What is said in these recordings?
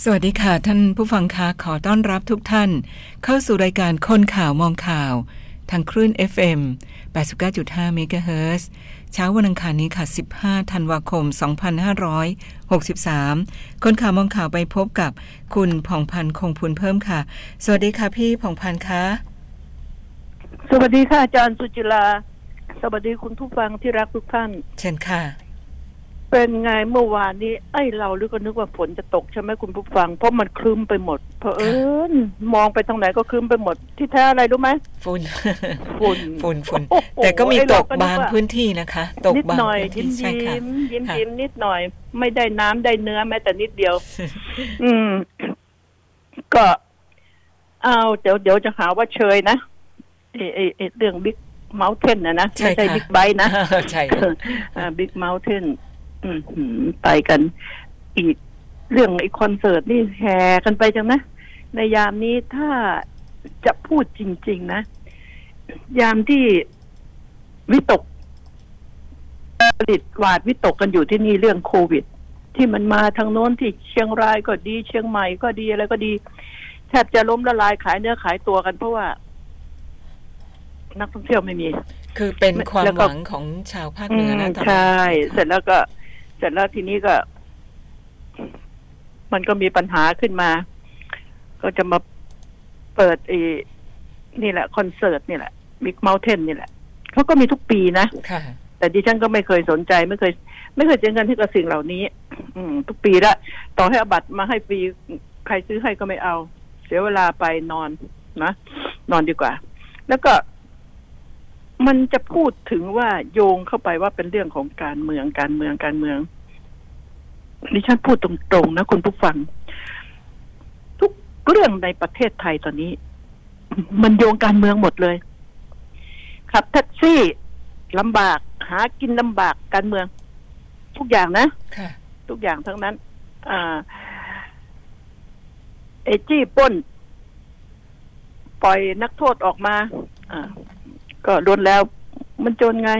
สวัสดีค่ะท่านผู้ฟังคะขอต้อนรับทุกท่านเข้าสู่รายการคนข่าวมองข่าวทางคลื่น FM 89.5 เมกะเฮิรตซ์เช้าวันอังคารนี้ค่ะ15 ธันวาคม 2563คนข่าวมองข่าวไปพบกับคุณผ่องพันธ์คงพูนเพิ่มค่ะสวัสดีค่ะพี่ผ่องพันธ์คะสวัสดีค่ะอาจารย์สุจิลาสวัสดีคุณผู้ฟังที่รักทุกท่านเชิญค่ะเป็นไงเมื่อวานนี้ไอ้เราลึกก็นึกว่าฝนจะตกใช่ไหมคุณผู้ฟังเพราะมันครึ้มไปหมดเผอิญมองไปทางไหนก็ครึ้มไปหมดที่แท้อะไรรู้ไหมฝุ่นแต่ก็มีตกบางพื้นที่นะคะตกบางนิดหน่อยยิ้มนิดหน่อยไม่ได้น้ำได้เนื้อแม้แต่นิดเดียวก็เอาเดี๋ยวจะหาว่าเชยนะไอ้เรื่องบิ๊กเมาน์เท่นนะไม่ใช่บิ๊กไบค์นะใช่บิ๊กเมาน์เท่นไปกันอีกเรื่องไอ้คอนเสิร์ตนี่แห่กันไปจังนะในยามนี้ถ้าจะพูดจริงๆนะยามที่วิตกผลิตหวาดวิตกกันอยู่ที่นี่เรื่องโควิดที่มันมาทางโน้นที่เชียงรายก็ดีเชียงใหม่ก็ดีอะไรก็ดีแทบจะล้มละลายขายเนื้อขายตัวกันเพราะว่านักท่องเที่ยวไม่มีคือเป็นความหวังของชาวภาคเหนือนะตอนนี้ใช่เสร็จแล้วทีนี้ก็มันก็มีปัญหาขึ้นมาก็จะมาเปิดนี่แหละคอนเสิร์ตนี่แหละบิ๊กเมาน์เท่นนี่แหละเขาก็มีทุกปีนะแต่ดิฉันก็ไม่เคยสนใจไม่เคยเจอเงินที่กับสิ่งเหล่านี้ทุกปีละต่อให้เอาบัตรมาให้ฟรีใครซื้อให้ก็ไม่เอาเสียเวลาไปนอนนะนอนดีกว่าแล้วก็มันจะพูดถึงว่าโยงเข้าไปว่าเป็นเรื่องของการเมืองดิฉันพูดตรงๆนะคุณผู้ฟังทุกเรื่องในประเทศไทยตอนนี้มันโยงการเมืองหมดเลยขับแท็กซี่ลำบากหากินลำบากการเมืองทุกอย่างนะ okay. ทุกอย่างทั้งนั้นไอ้จี้ปล้นปล่อยนักโทษออกมาก็ล้วนแล้วมันจนไง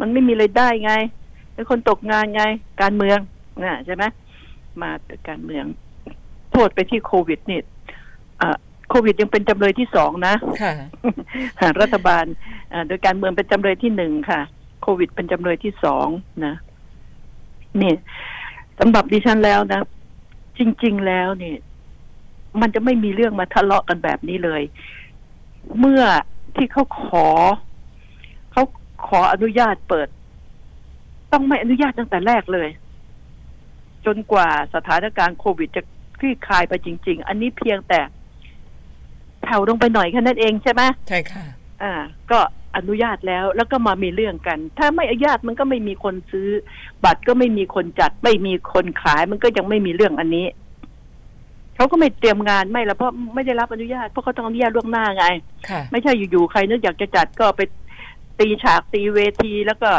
มันไม่มีรายได้ไงเป็นคนตกงานไงการเมืองนะใช่ไหมมาแต่การเมืองโทษไปที่โควิดนี่โควิดยังเป็นจำเลยที่2นะค่ะ รัฐบาลโดยการเมืองเป็นจำเลยที่1ค่ะโควิดเป็นจำเลยที่2นะนี่สำหรับดิฉันแล้วนะจริงๆแล้วนี่มันจะไม่มีเรื่องมาทะเลาะกันแบบนี้เลยเมื่อที่เขาขออนุญาตเปิดต้องไม่อนุญาตตั้งแต่แรกเลยจนกว่าสถานการณ์โควิดจะคลี่คลายไปจริงๆอันนี้เพียงแต่แผ่วลงไปหน่อยแค่นั้นเองใช่ไหมใช่ค่ะก็อนุญาตแล้วก็มามีเรื่องกันถ้าไม่อนุญาตมันก็ไม่มีคนซื้อบัตรก็ไม่มีคนจัดไม่มีคนขายมันก็ยังไม่มีเรื่องอันนี้เขาก็ไม่เตรียมงานไม่ละเพราะไม่ได้รับอนุญาตเพราะเขาต้องอนุญาตล่วงหน้าไงไม่ใช่อยู่ๆใครนึกอยากจะจัดก็ไปตีฉากตีเวทีแล้วก็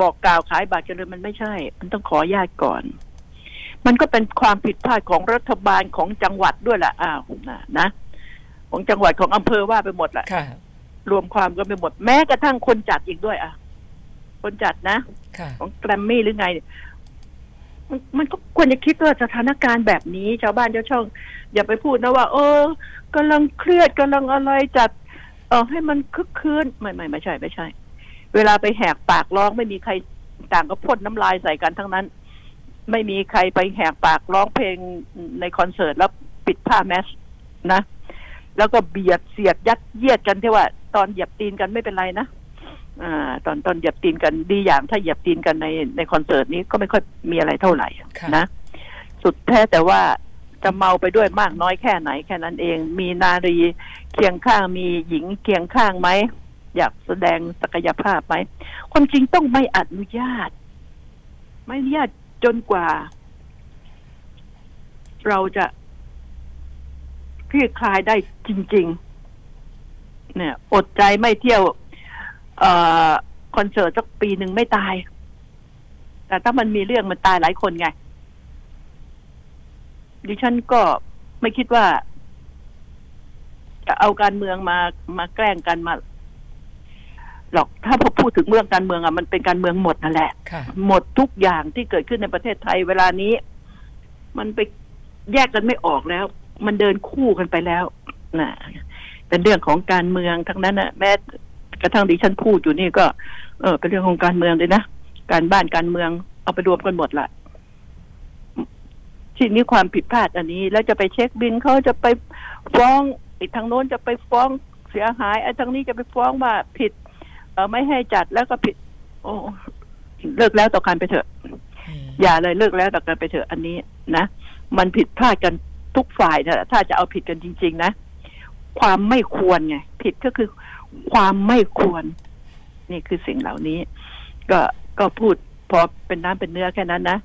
บอกกล่าวขายบัตรกันเลยมันไม่ใช่มันต้องขออนุญาตก่อนมันก็เป็นความผิดพลาดของรัฐบาลของจังหวัดด้วยล่ะอ้าวนะของจังหวัดของอำเภอว่าไปหมดแหละรวมความกันไปหมดแม้กระทั่งคนจัดอีกด้วยอ่ะคนจัดนะของแกรมมี่หรือไงมันก็ควรจะคิดว่าสถานการณ์แบบนี้ชาวบ้านชาวช่องอย่าไปพูดนะว่ากำลังเครียดกำลังอะไรจัดให้มันคึกคืนไม่ใช่เวลาไปแหกปากร้องไม่มีใครต่างก็พ่นน้ำลายใส่กันทั้งนั้นไม่มีใครไปแหกปากร้องเพลงในคอนเสิร์ตแล้วปิดผ้าแมสนะแล้วก็เบียดเสียดยัดเยียดกันที่ว่าตอนเหยียบตีนกันไม่เป็นไรนะตอนเหยียบตีนกันดีอย่างถ้าเหยียบตีนกันในคอนเสิร์ตนี้ก็ไม่ค่อยมีอะไรเท่าไหร่นะสุดแท้แต่ว่าจะเมาไปด้วยมากน้อยแค่ไหนแค่นั้นเองมีนารีเคียงข้างมีหญิงเคียงข้างไหมอยากแสดงศักยภาพไหมความจริงต้องไม่อนุญาตจนกว่าเราจะคลี่คลายได้จริงๆเนี่ยอดใจไม่เที่ยวคอนเสิร์ตสักปีหนึ่งไม่ตายแต่ถ้ามันมีเรื่องมันตายหลายคนไงดิฉันก็ไม่คิดว่าจะเอาการเมืองมาแกล้งกันมาหรอกถ้าพอพูดถึงเรื่องการเมืองอ่ะมันเป็นการเมืองหมดนั่นแหละหมดทุกอย่างที่เกิดขึ้นในประเทศไทยเวลานี้มันไป แยกกันไม่ออกแล้วมันเดินคู่กันไปแล้วนะเป็นเรื่องของการเมืองทั้งนั้นนะแม้กระทั่งดิฉันพูดอยู่นี่ก็เป็นเรื่องของการเมืองเลยนะการบ้านการเมืองเอาไปรวมกันหมดละที่นี่ความผิดพลาดอันนี้แล้วจะไปเช็คบินเขาจะไปฟ้องอีกทางโน้นจะไปฟ้องเสียหายไอ้ทางนี้จะไปฟ้องว่าผิดไม่ให้จัดแล้วก็ผิดโอ้เลิกแล้วต่อการไปเถอะอย่าเลยเลิกแล้วต่อการไปเถอะอันนี้นะมันผิดพลาดกันทุกฝ่ายนะถ้าจะเอาผิดกันจริงๆนะความไม่ควรไงผิดก็คือความไม่ควรนี่คือสิ่งเหล่านี้ก็พูดพอเป็นน้ำเป็นเนื้อแค่นั้นนะ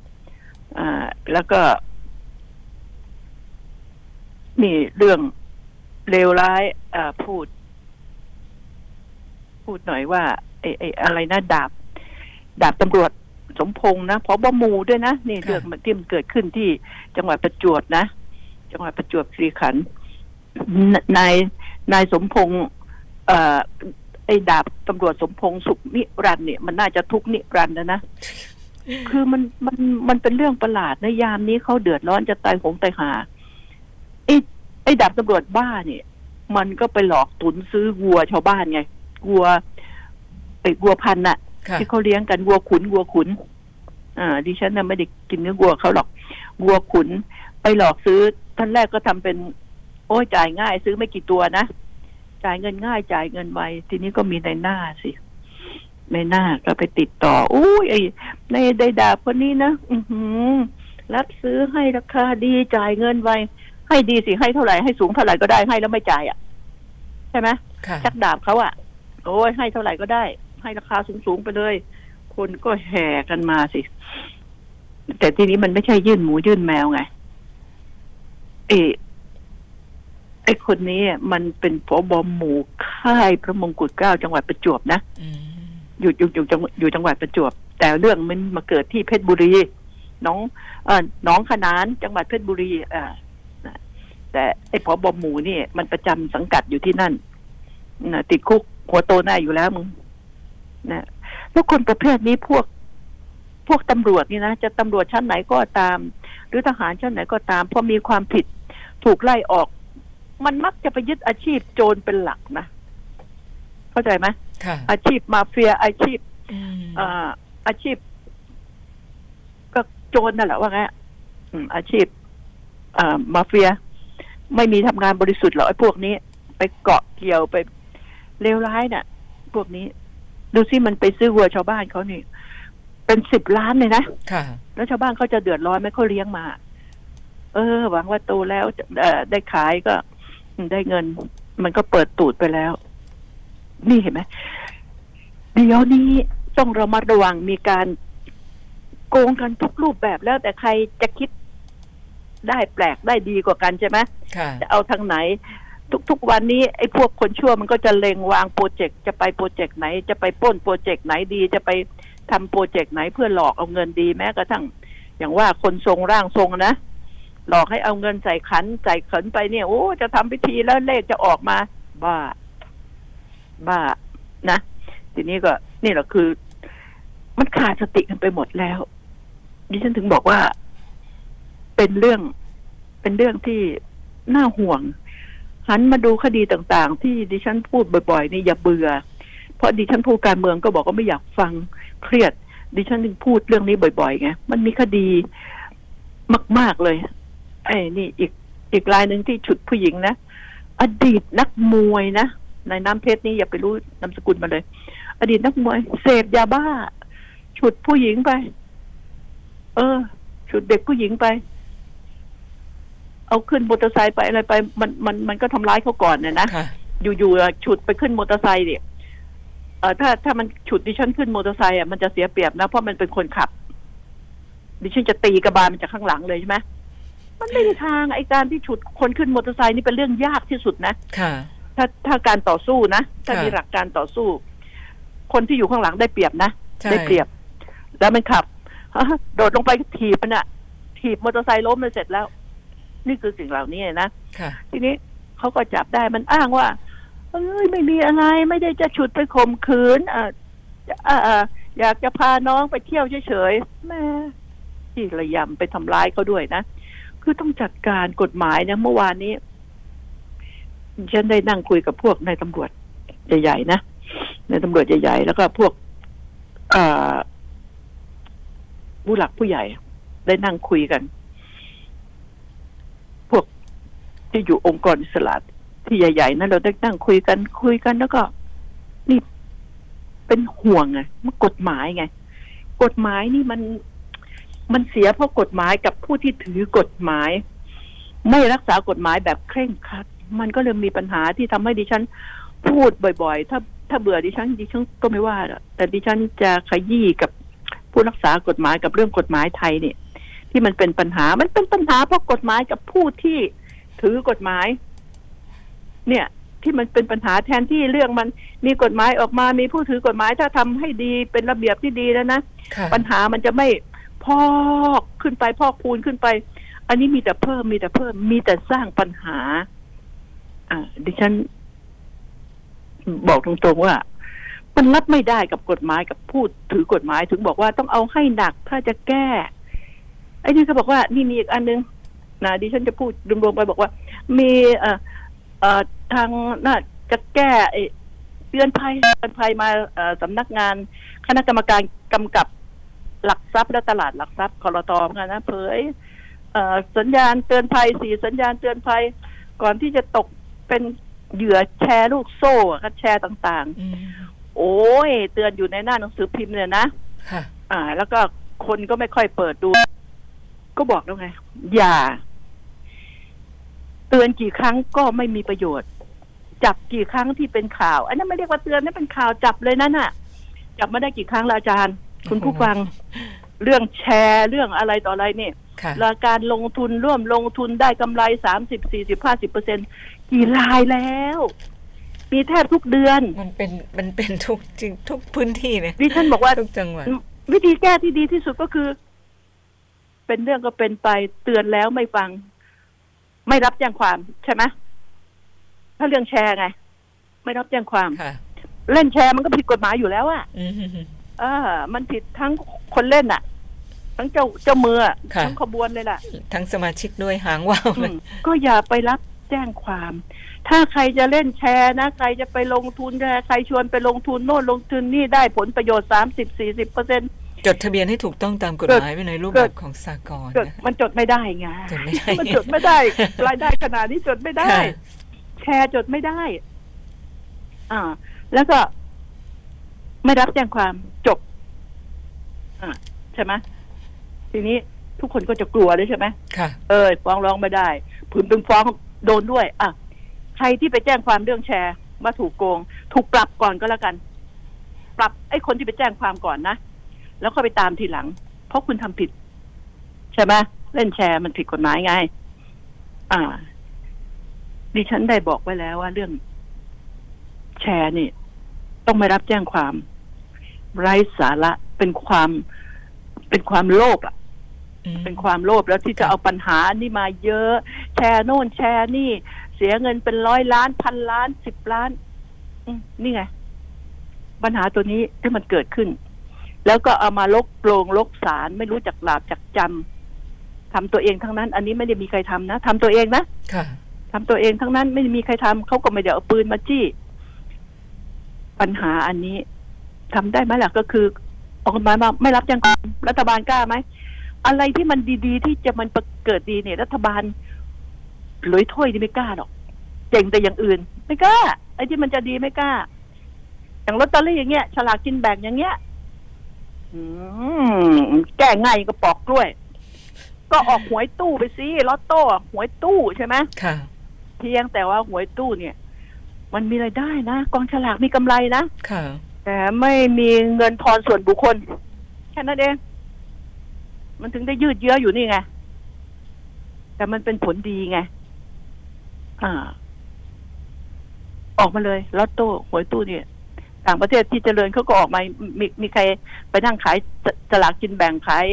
แล้วก็นี่เรื่องเลวร้ายพูดหน่อยว่าไอ้อะไรนะดาบตำรวจสมพงษ์นะผบ.หมู่ด้วยนะนี่เรื่องที่มันเกิดขึ้นที่จังหวัดประจวบนะจังหวัดประจวบคีรีขันธ์นายสมพงษ์ไอ้ดาบตำรวจสมพงษ์สุขนิรันดร์เนี่ยมันน่าจะทุกนิรันดร์นะคือมันเป็นเรื่องประหลาดในยามนี้เขาเดือดร้อนจะตายโหงตายหาไอ้ดาบตำรวจบ้าเนี่ยมันก็ไปหลอกตุนซื้อวัวชาวบ้านไงวัวพันธุ์น่ะที่เขาเลี้ยงกันวัวขุนดิฉันน่ะไม่ได้กินเนื้อวัวเขาหรอกวัวขุนไปหลอกซื้อท่านแรกก็ทำเป็นโอ้จ่ายง่ายซื้อไม่กี่ตัวนะจ่ายเงินง่ายจ่ายเงินไวทีนี้ก็มีในหน้าสิในหน้าก็ไปติดต่ออุ้ยไอ้ในดาบคนนี้นะรับซื้อให้ราคาดีจ่ายเงินไวให้ดีสิให้เท่าไหร่ให้สูงเท่าไหร่ก็ได้ให้แล้วไม่จ่ายอ่ะใช่ไหมชักดาบเขาอ่ะโอ้ยให้เท่าไหร่ก็ได้ให้ราคาสูงๆไปเลยคนก็แห่กันมาสิแต่ทีนี้มันไม่ใช่ยื่นหมูยื่นแมวไงไอ้คนนี้มันเป็นผบ.หมู่ค่ายพระมงกุฎเกล้าจังหวัดประจวบนะอยู่จังหวัดประจวบแต่เรื่องมันมาเกิดที่เพชรบุรีน้องขนานจังหวัดเพชรบุรีแต่ไอ้ผบ.หมู่นี่มันประจำสังกัดอยู่ที่นั่นนะติดคุกหัวโตหน้าอยู่แล้วมึงนะแล้วคนประเภทนี้พวกตำรวจนี่นะจะตำรวจชั้นไหนก็ตามหรือทหารชั้นไหนก็ตามพอมีความผิดถูกไล่ออกมันมักจะไปยึดอาชีพโจรเป็นหลักนะเข้าใจไหมอาชีพมาเฟียอาชีพอาชีพก็โจรนั่นแหละว่าไงอาชีพมาเฟียไม่มีทำงานบริสุทธิ์หรอกไอ้พวกนี้ไปเกาะเกี่ยวไปเลวร้ายน่ะพวกนี้ดูสิมันไปซื้อวัวชาวบ้านเขานี่เป็น10 ล้านเลยนะแล้วชาวบ้านเขาจะเดือดร้อนไหมเขาเลี้ยงมาหวังว่าโตแล้วได้ขายก็ได้เงินมันก็เปิดตูดไปแล้วนี่เห็นไหมเดี๋ยวนี้ต้องระมัดระวังมีการโกงกันทุกรูปแบบแล้วแต่ใครจะคิดได้แปลกได้ดีกว่ากันใช่ไหมจะเอาทางไหนทุกวันนี้ไอ้พวกคนชั่วมันก็จะเล็งวางโปรเจกต์จะไปโปรเจกต์ไหนจะไปปล้นโปรเจกต์ไหนดีจะไปทำโปรเจกต์ไหนเพื่อหลอกเอาเงินดีแม้กระทั่งอย่างว่าคนทรงร่างทรงนะหลอกให้เอาเงินใส่ขันไปเนี่ยโอ้จะทำพิธีแล้วเลขจะออกมาบ้านะทีนี้ก็นี่แหละคือมันขาดสติกันไปหมดแล้วดิฉันถึงบอกว่าเป็นเรื่องที่น่าห่วงหันมาดูคดีต่างๆที่ดิฉันพูดบ่อยๆนี่อย่าเบื่อเพราะดิฉันพูดการเมืองก็บอกว่าไม่อยากฟังเครียดดิฉันถึงพูดเรื่องนี้บ่อยๆไงมันมีคดีมากๆเลยไอ้นี่อีกรายนึงที่ฉุดผู้หญิงนะอดีตนักมวยนะในน้ำเพชรนี่อย่าไปรู้นามสกุลมาเลยอดีตนักมวยเสพยาบ้าฉุดผู้หญิงไปฉุดเด็กผู้หญิงไปเอาขึ้นมอเตอร์ไซค์ไปอะไรไปมันก็ทำร้ายเขาก่อนเนี่ยนะอยู่ๆฉุดไปขึ้นมอเตอร์ไซค์เนี่ยถ้ามันฉุดดิฉันขึ้นมอเตอร์ไซค์อ่ะมันจะเสียเปรียบนะเพราะมันเป็นคนขับดิฉันจะตีกระบาลมันจากข้างหลังเลยใช่ไหมมันไม่มีทางไอ้การที่ฉุดคนขึ้นมอเตอร์ไซค์นี่เป็นเรื่องยากที่สุดนะถ้าการต่อสู้นะถ้ามีหลักการต่อสู้คนที่อยู่ข้างหลังได้เปรียบนะได้เปรียบแล้วมันขับโดดลงไปถีบมันอ่ะถีบมอเตอร์ไซค์ล้มเลยเสร็จแล้วนี่คือสิ่งเหล่านี้นะทีนี้เขาก็จับได้มันอ้างว่าเอ้ยไม่มีอะไรไม่ได้จะฉุดไปข่มขืนอยากจะพาน้องไปเที่ยวเฉยๆแม่ที่ระยำไปทำร้ายเขาด้วยนะ คือต้องจัดการกฎหมายนะเมื่อวานนี้ฉันได้นั่งคุยกับพวกนายตำรวจใหญ่ๆนะนายตำรวจใหญ่ๆแล้วก็พวกผู้หลักผู้ใหญ่ได้นั่งคุยกันพวกที่อยู่องค์กรอิสระที่ใหญ่ๆนะเราได้นั่งคุยกันแล้วก็นี่เป็นห่วงไงมันกฎหมายไงกฎหมายนี่มันเสียเพราะกฎหมายกับผู้ที่ถือกฎหมายไม่รักษากฎหมายแบบเคร่งครัดมันก็เลยมีปัญหาที่ทำให้ดิฉันพูดบ่อยๆถ้าเบื่อดิฉันก็ไม่ว่าแต่ดิฉันจะขยี้กับผู้รักษากฎหมายกับเรื่องกฎหมายไทยเนี่ยที่มันเป็นปัญหามันเป็นปัญหาเพราะกฎหมายกับผู้ที่ถือกฎหมายเนี่ยที่มันเป็นปัญหาแทนที่เรื่องมันมีกฎหมายออกมามีผู้ถือกฎหมายถ้าทำให้ดีเป็นระเบียบที่ดีแล้วนะปัญหามันจะไม่พอกขึ้นไปพอกพูนขึ้นไปอันนี้มีแต่เพิ่มมีแต่สร้างปัญหาดิฉันบอกตรงๆว่ามันรับไม่ได้กับกฎหมายกับผู้ถือกฎหมายถึงบอกว่าต้องเอาให้หนักถ้าจะแก้ไอ้นี่เขาบอกว่านี่มีอีกอันนึงนะดิฉันจะพูดรวมๆไปบอกว่ามีทางน่าจะแก้เตือนภัยมาสำนักงานคณะกรรมการกำกับหลักทรัพย์และตลาดหลักทรัพย์คลต.นะเผยสัญญาณเตือนภัย4สัญญาณเตือนภัยก่อนที่จะตกเป็นเหยื่อแชร์ลูกโซ่กับแชร์ต่างๆโอ้ยเตือนอยู่ในหน้าหนังสือพิมพ์เนี่ยนะแล้วก็คนก็ไม่ค่อยเปิดดูก็บอกแล้วไงอย่าเตือนกี่ครั้งก็ไม่มีประโยชน์จับกี่ครั้งที่เป็นข่าวอันนั้นไม่เรียกว่าเตือนนั่นเป็นข่าวจับเลยนั่นน่ะจับมาได้กี่ครั้งล่ะอาจารย์คุณผู้ฟังเรื่องแชร์เรื่องอะไรต่ออะไรนี่และการลงทุนร่วมลงทุนได้กำไร 30-40-50% กี่รายแล้วมีแทบทุกเดือนมันเป็นทุกพื้นที่เนี่ยดิฉันบอกว่าทุกจังหวัดวิธีแก้ที่ดีที่สุดก็คือเป็นเรื่องก็เป็นไปเตือนแล้วไม่ฟังไม่รับแจ้งความใช่ไหมถ้าเรื่องแชร์ไงไม่รับแจ้งความเล่นแชร์มันก็ผิดกฎหมายอยู่แล้วอะมันผิดทั้งคนเล่นอะทั้งเจ้ามือทั้งขบวนเลยล่ะทั้งสมาชิกด้วยหางว่าวเลยก็อย่าไปรับแจ้งความถ้าใครจะเล่นแชร์นะใครจะไปลงทุนใครชวนไปลงทุนโน่นลงทุนนี่ได้ผลประโยชน์ 30-40% จดทะเบียนให้ถูกต้องตามกฎหมายในรูปแบบของสากลมันจดไม่ได้ไงมันจดไม่ได้รายได้ขนาดนี้จดไม่ได้แชร์จดไม่ได้แล้วก็ไม่รับแจ้งความจบใช่ไหมทีนี้ทุกคนก็จะกลัวด้วยใช่ไหมฟ้องร้องไม่ได้ผืนเป็นฟ้องโดนด้วยใครที่ไปแจ้งความเรื่องแชร์ว่าถูกโกงถูกปรับก่อนก็แล้วกันปรับไอ้คนที่ไปแจ้งความก่อนนะแล้วค่อยไปตามทีหลังเพราะคุณทำผิดใช่ไหมเล่นแชร์มันผิดกฎหมายไงดิฉันได้บอกไว้แล้วว่าเรื่องแชร์นี่ต้องไม่รับแจ้งความไร้สาระเป็นความโลภอ่ะเป็นความโลภแล้วที่จะเอาปัญหานี่มาเยอะแชร์โน่นแชร์นี่เสียเงินเป็นร้อยล้านพันล้านสิบล้านนี่ไงปัญหาตัวนี้ที่มันเกิดขึ้นแล้วก็เอามาลกโปรงลกสารไม่รู้จักหลาบจักจำทำตัวเองทั้งนั้นอันนี้ไม่ได้มีใครทำนะทำตัวเองนะทำตัวเองทั้งนั้นไม่มีใครทำเขาก็ไม่เดี๋ยวเอาปืนมาจี้ปัญหาอันนี้ทำได้ไหมล่ะก็คือออกกฎหมายมาไม่รับแจ้งความรัฐบาลกล้าไหมอะไรที่มันดีๆที่จะมันเกิดดีเนี่ยรัฐบาลหรือถ้วยนี่ไม่กล้าหรอกเจ๋งแต่อย่างอื่นไม่กล้าไอ้ที่มันจะดีไม่กล้าอย่างลอตเตอรี่อย่างเงี้ยฉลากกินแบ่งอย่างเงี้ยแก้ง่ายก็ปอกกล้วยก็ออกหวยตู้ไปสิลอตโต้หวยตู้ใช่ไหมค่ะเพียงแต่ว่าหวยตู้เนี่ยมันมีรายได้นะกองฉลากมีกำไรนะค่ะแต่ไม่มีเงินทอนส่วนบุคคลแค่นั้นเองมันถึงได้ยืดเยื้ออยู่นี่ไงแต่มันเป็นผลดีไงออกมาเลยลอตโต้หวยตู้เนี่ยต่างประเทศที่เจริญเขาก็ออกมามีใครไปนั่งขายสลากกินแบ่งขาย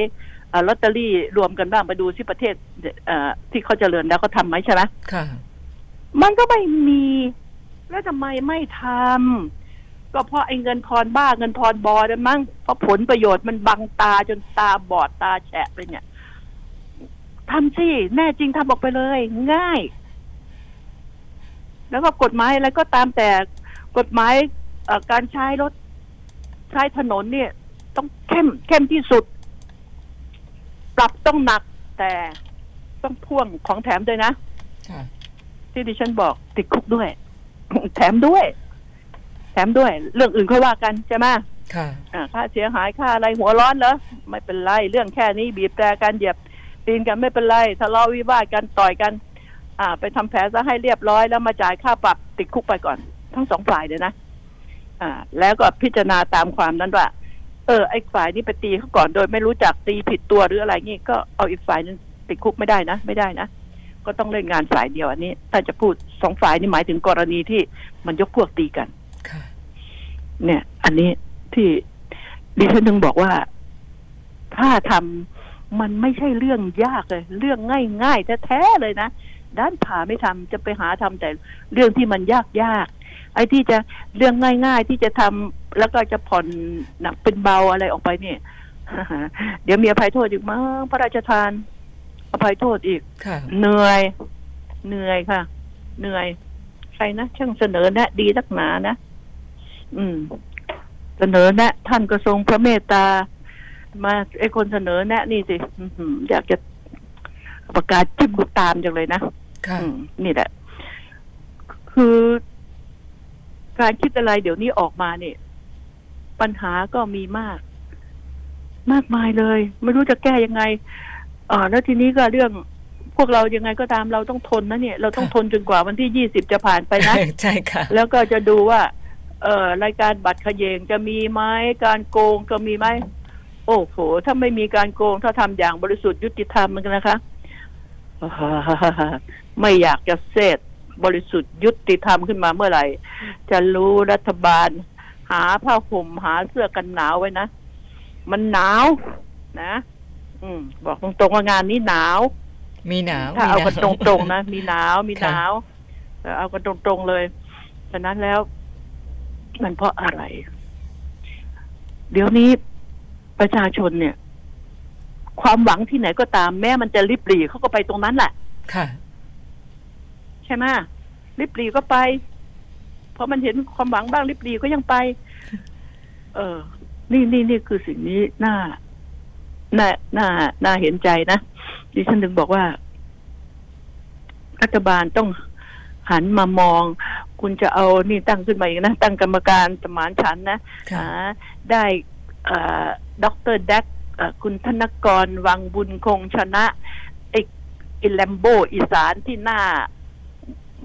ลอตเตอรี่รวมกันบ้างไปดูที่ประเทศที่เขาเจริญแล้วเขาทำไหมใช่ไหมค่ะมันก็ไม่มีแล้วทำไมไม่ทำก็เพราะไอ้เงินทอนบ้าเงินทอนบอนั่นมั้งเพราะผลประโยชน์มันบังตาจนตาบอดตาแฉะไปเนี่ย ทำสิแน่จริงทำออกไปเลยง่ายแล้วก็กฎหมายอะไรก็ตามแต่กฎหมายการใช้รถใช้ถนนเนี่ยต้องเข้มที่สุดปรับต้องหนักแต่ต้องพ่วงของแถมด้วยนะที่ดิฉันบอกติดคุกด้วยแถมด้วยเรื่องอื่นค่อยว่ากันใช่ไหมค่าเสียหายค่าอะไรหัวร้อนเหรอไม่เป็นไรเรื่องแค่นี้บีบแต่กันเหยียบตีนกันไม่เป็นไรทะเลาะวิวาทกันต่อยกันไปทำแผลซะให้เรียบร้อยแล้วมาจ่ายค่าปรับติดคุกไปก่อนทั้งสองฝ่ายเลยนะแล้วก็พิจารณาตามความนั้นว่าไอ้ฝ่ายนี้ไปตีเขาก่อนโดยไม่รู้จักตีผิดตัวหรืออะไรงี้ก็เอาอีกฝ่ายนึงติดคุกไม่ได้นะก็ต้องเล่นงานฝ่ายเดียวอันนี้ถ้าจะพูดสองฝ่ายนี่หมายถึงกรณีที่มันยกพวกตีกันเนี่ยอันนี้ที่ดิฉันถึงบอกว่าถ้าทำมันไม่ใช่เรื่องยากเลยเรื่องง่ายๆแท้ๆเลยนะด้านผ่าไม่ทำจะไปหาทำแต่เรื่องที่มันยากๆไอ้ที่จะเรื่องง่ายๆที่จะทำแล้วก็จะผ่อนหนักเป็นเบาอะไรออกไปเนี่ย เดี๋ยวมีอภัยโทษอีกมั้งพระราชทานอภัยโทษอีก เหนื่อยค่ะเหนื่อยใครนะช่างเสนอแนะดีนักหนานะเสนอแนะท่านก็ทรงพระเมตตามาไอ้คนเสนอแนะนี่สิอยากจะประกาศจิ้มกูตามจังเลยนะนี่แหละคือการคิดอะไรเดี๋ยวนี้ออกมาเนี่ยปัญหาก็มีมากมายเลยไม่รู้จะแก้ยังไงแล้วทีนี้ก็เรื่องพวกเรายังไงก็ตามเราต้องทนนะเนี่ยเราต้องทนจนกว่าวันที่20จะผ่านไปนะใช่ค่ะแล้วก็จะดูว่ารายการบัตรเขย่งจะมีไหมการโกงจะมีไหมโอ้โหถ้าไม่มีการโกงถ้าทำอย่างบริสุทธิ์ยุติธรรมมันนะคะไม่อยากจะเสดบริสุทธิ์ยุติธรรมขึ้นมาเมื่อไหร่จะรู้รัฐบาลหาผ้าห่มหาเสื้อกันหนาวไว้นะมันหนาวนะบอกตรงๆว่างานนี้หนาวมีหนาวถ้าเอากันตรงๆนะมีหนาวเอากันตรงๆเลยฉะนั้นแล้วมันเพราะอะไรเดี๋ยวนี้ประชาชนเนี่ยความหวังที่ไหนก็ตามแม้มันจะริบหรี่เขาก็ไปตรงนั้นแหละค่ะใช่ไหมริบหรี่ก็ไปเพราะมันเห็นความหวังบ้างริบหรี่ก็ยังไปนี่คือสิ่งนี้น่าเห็นใจนะดิฉันถึงบอกว่ารัฐบาลต้องหันมามองคุณจะเอานี่ตั้งขึ้นมาอีกนะตั้งกรรมการสมานฉันท์นะได้ด็อกเตอร์แดกคุณธนกรวังบุญคงชนะไอ้แลมโบอีสานที่หน้า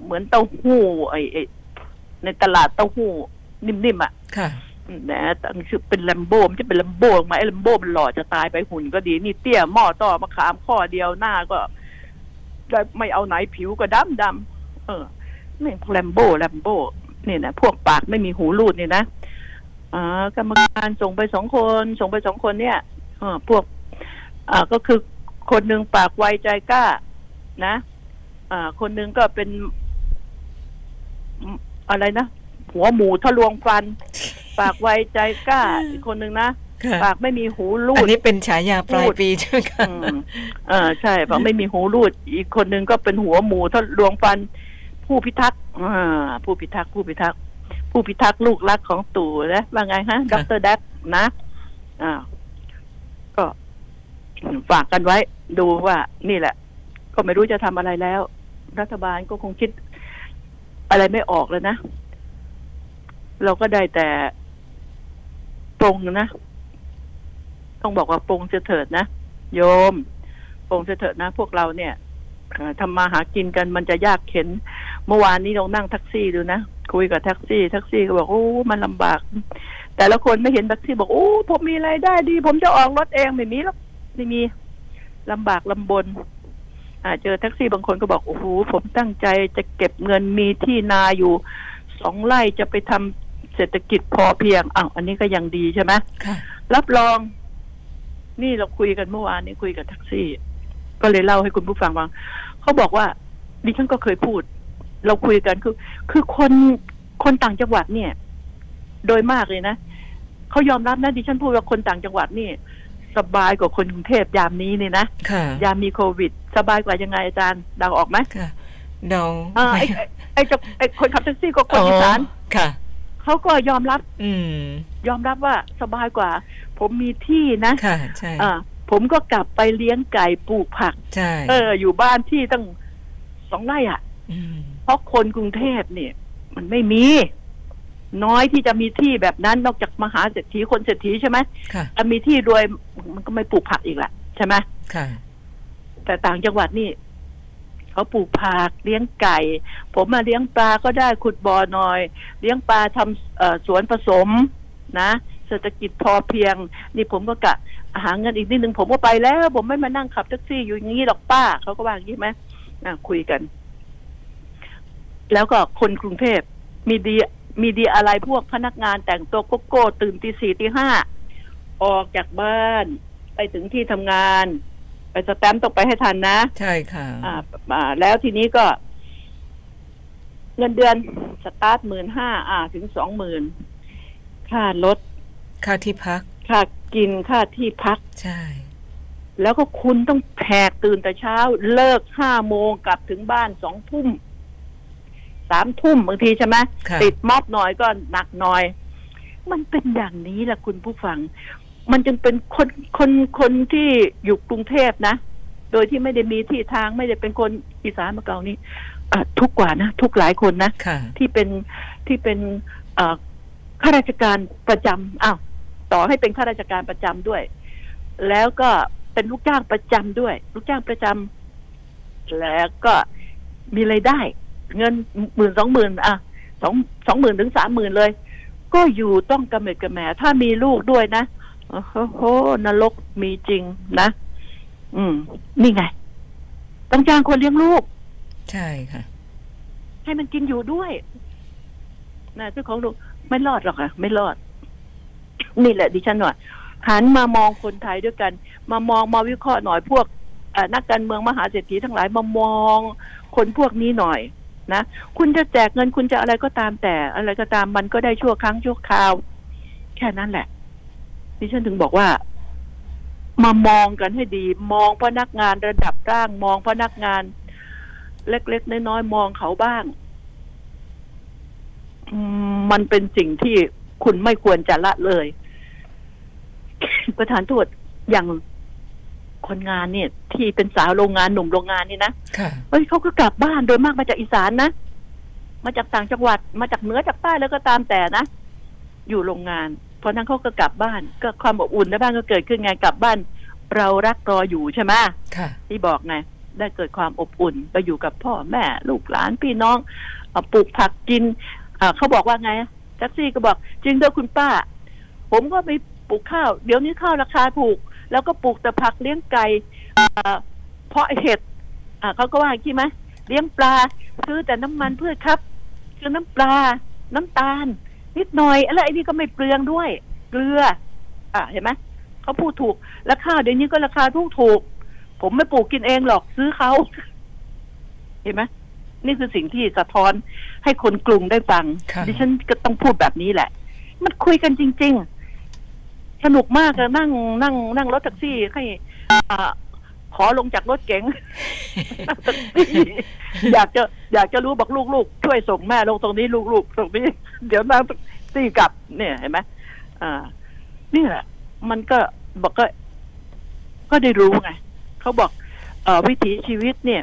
เหมือนเต้าหู้ไอ้ในตลาดเต้าหู้นิ่มๆอ่ะค่ะนะตั้งชื่อเป็นแลมโบมันจะเป็นแลมโบมาไอ้แลมโบมันหล่อจะตายไปหุ่นก็ดีนี่เตี้ยหม้อต่อมะขามข้อเดียวหน้าก็ไม่เอาไหนผิวก็ดำๆนี่พวกแลมโบนี่นะพวกปากไม่มีหูรูดนี่นะกรรมการส่งไป2คนเนี่ยพวกก็คือคนหนึ่งปากไวใจกล้านะคนหนึ่งก็เป็นอะไรนะหัวหมูทะลวงฟันปากไวใจกล้าอีกคนหนึ่งนะปากไม่มีหูรูดอันนี้เป็นฉายาปลายปีใช่ไหมคะใช่ปากไม่มีหูรูดอีกคนหนึ่งก็เป็นหัวหมูทะลวงฟันผู้พิทักษ์ลูกรักของตู่นะว่าไงฮะดร.แดกนะก็ฝากกันไว้ดูว่านี่แหละก็ไม่รู้จะทำอะไรแล้วรัฐบาลก็คงคิดอะไรไม่ออกแล้วนะเราก็ได้แต่ปรงนะต้องบอกว่าปรงเถิดนะโยมปรงเถิดนะพวกเราเนี่ยทำมาหากินกันมันจะยากเข็ญเมื่อวานนี้ลองนั่งแท็กซี่ดูนะคุยกับแท็กซี่ก็บอกโอ้มันลำบากแต่ละคนไม่เห็นแท็กซี่บอกโอ้ผมมีรายได้ดีผมจะออกรถเองไม่มีหรอกไม่มีลำบากลำบนเจอแท็กซี่บางคนก็บอกโอ้โหผมตั้งใจจะเก็บเงินมีที่นาอยู่2 ไร่จะไปทำเศรษฐกิจพอเพียงอันนี้ก็ยังดีใช่ไหมรับรองนี่เราคุยกันเมื่อวานนี้คุยกับแท็กซี่ก็เลยเล่าให้คุณผู้ฟังฟังเขาบอกว่าดิฉันก็เคยพูดเราคุยกันคือคนต่างจังหวัดเนี่ยโดยมากเลยนะเขายอมรับนะดิฉันพูดว่าคนต่างจังหวัดนี่ สบายกว่าคนกรุงเทพยามนี้นี่นะยามมีโควิดสบายกว่ายังไงอาจารย์เดาออกไหมเดาไอ้คนขับแท็กซี่ก็คนอีสานเขาก็ยอมรับว่าสบายกว่าผมมีที่นะผมก็กลับไปเลี้ยงไก่ปลูกผักอยู่บ้านที่ตั้ง2ไร่อ่ะเพราะคนกรุงเทพเนี่ยมันไม่มีน้อยที่จะมีที่แบบนั้นนอกจากมหาเศรษฐีคนเศรษฐีใช่ไหมถ้ามีที่รวยมันก็ไม่ปลูกผักอีกละใช่ไหมแต่ต่างจังหวัดนี่เขาปลูกผักเลี้ยงไก่ผมมาเลี้ยงปลาก็ได้ขุดบ่อหน่อยเลี้ยงปลาทำสวนผสมนะเศรษฐกิจพอเพียงนี่ผมก็กะหาเงินอีกนิดนึงผมก็ไปแล้วผมไม่มานั่งขับแท็กซี่อยู่อย่างนี้หรอกป้าเขาก็ว่าอย่างนี้ไหมคุยกันแล้วก็คนกรุงเทพมีดีอะไรพวกพนักงานแต่งตัวโก้ตื่นตีสี่ตีห้าออกจากบ้านไปถึงที่ทำงานไปสแตมป์ต้องไปให้ทันนะใช่ค่ะแล้วทีนี้ก็เงินเดือนสตาร์ท 15,000 ถึง 20,000 ค่ารถค่าที่พักค่ากินค่าที่พักใช่แล้วก็คุณต้องแผกตื่นแต่เช้าเลิก 5 โมงกลับถึงบ้าน 2 ทุ่ม 3 ทุ่มบางทีใช่ไหมติดม็อบหน่อยก็หนักหน่อยมันเป็นอย่างนี้ล่ะคุณผู้ฟังมันจึงเป็นคนที่อยู่กรุงเทพนะโดยที่ไม่ได้มีที่ทางไม่ได้เป็นคนอีสานมาเก่านี้ทุกกว่านะทุกหลายคนนะที่เป็นข้าราชการประจำต่อให้เป็นข้าราชการประจำด้วยแล้วก็เป็นลูกจ้างประจำด้วยลูกจ้างประจำแล้วก็มีรายได้เงิน 10,000-20,000 20,000 ถึง 30,000 เลยก็อยู่ต้องกระเม็ดกระแหม่ถ้ามีลูกด้วยนะโอ้โหนรกมีจริงนะนี่ไงต้องจ้างคนเลี้ยงลูกใช่ค่ะให้มันกินอยู่ด้วยนะเจ้าของลูกไม่รอดหรอกค่ะไม่รอดนี่แหละดิฉันหน่อยหันมามองคนไทยด้วยกันมาวิเคราะห์หน่อยพวกนักการเมืองมหาเศรษฐีทั้งหลายมามองคนพวกนี้หน่อยนะคุณจะแจกเงินคุณจะอะไรก็ตามแต่อะไรก็ตามมันก็ได้ชั่วครั้งชั่วคราวแค่นั้นแหละดิฉันถึงบอกว่ามามองกันให้ดีมองพนักงานระดับล่างมองพนักงานเล็กๆน้อยๆมองเขาบ้างมันเป็นสิ่งที่คุณไม่ควรจะละเลยประธานโทษอย่างคนงานเนี่ยที่เป็นสาวโรงงานหนุ่มโรงงานนี่นะเฮ้ยเขาก็กลับบ้านโดยมากมาจากอีสานนะมาจากต่างจังหวัดมาจากเหนือจากใต้แล้วก็ตามแต่นะอยู่โรงงานพอนั้นเขาก็กลับบ้านก็ความอบอุ่นในบ้านก็เกิดขึ้นไงกลับบ้านเรารักรออยู่ใช่ไหมที่บอกไงได้เกิดความอบอุ่นไปอยู่กับพ่อแม่ลูกหลานพี่น้องปลูกผักกินเขาบอกว่าไงแท็กซี่ก็บอกจริงด้วยคุณป้าผมก็ไปปลูกข้าวเดี๋ยวนี้ข้าวราคาถูกแล้วก็ปลูกแต่ผักเลี้ยงไก่เพาะเห็ดเขาก็ว่าอย่างนี้ไหมเลี้ยงปลาซื้อแต่น้ำมันพืชครับซื้อน้ำปลาน้ำตาลนิดหน่อยอะไรไอ้นี่ก็ไม่เปลืองด้วยเกลือเห็นไหมเขาพูดถูกราคาเดี๋ยวนี้ก็ราคาถูกผมไม่ปลูกกินเองหรอกซื้อเขาเห็นไหมนี่คือสิ่งที่สะท้อนให้คนกรุงได้ฟังดิฉันก็ต้องพูดแบบนี้แหละมันคุยกันจริงๆสนุกมากเลยนั่งรถแท็กซี่ให้ขอลงจากรถเก๋ง อยากจะรู้บอกลูกๆช่วยส่งแม่ลงตรงนี้ลูกๆตรงนี้เดี๋ยวนั่งซี่กลับเนี่ยเห็นไหมนี่แหละมันก็บอกก็ได้รู้ไงเขาบอกวิถีชีวิตเนี่ย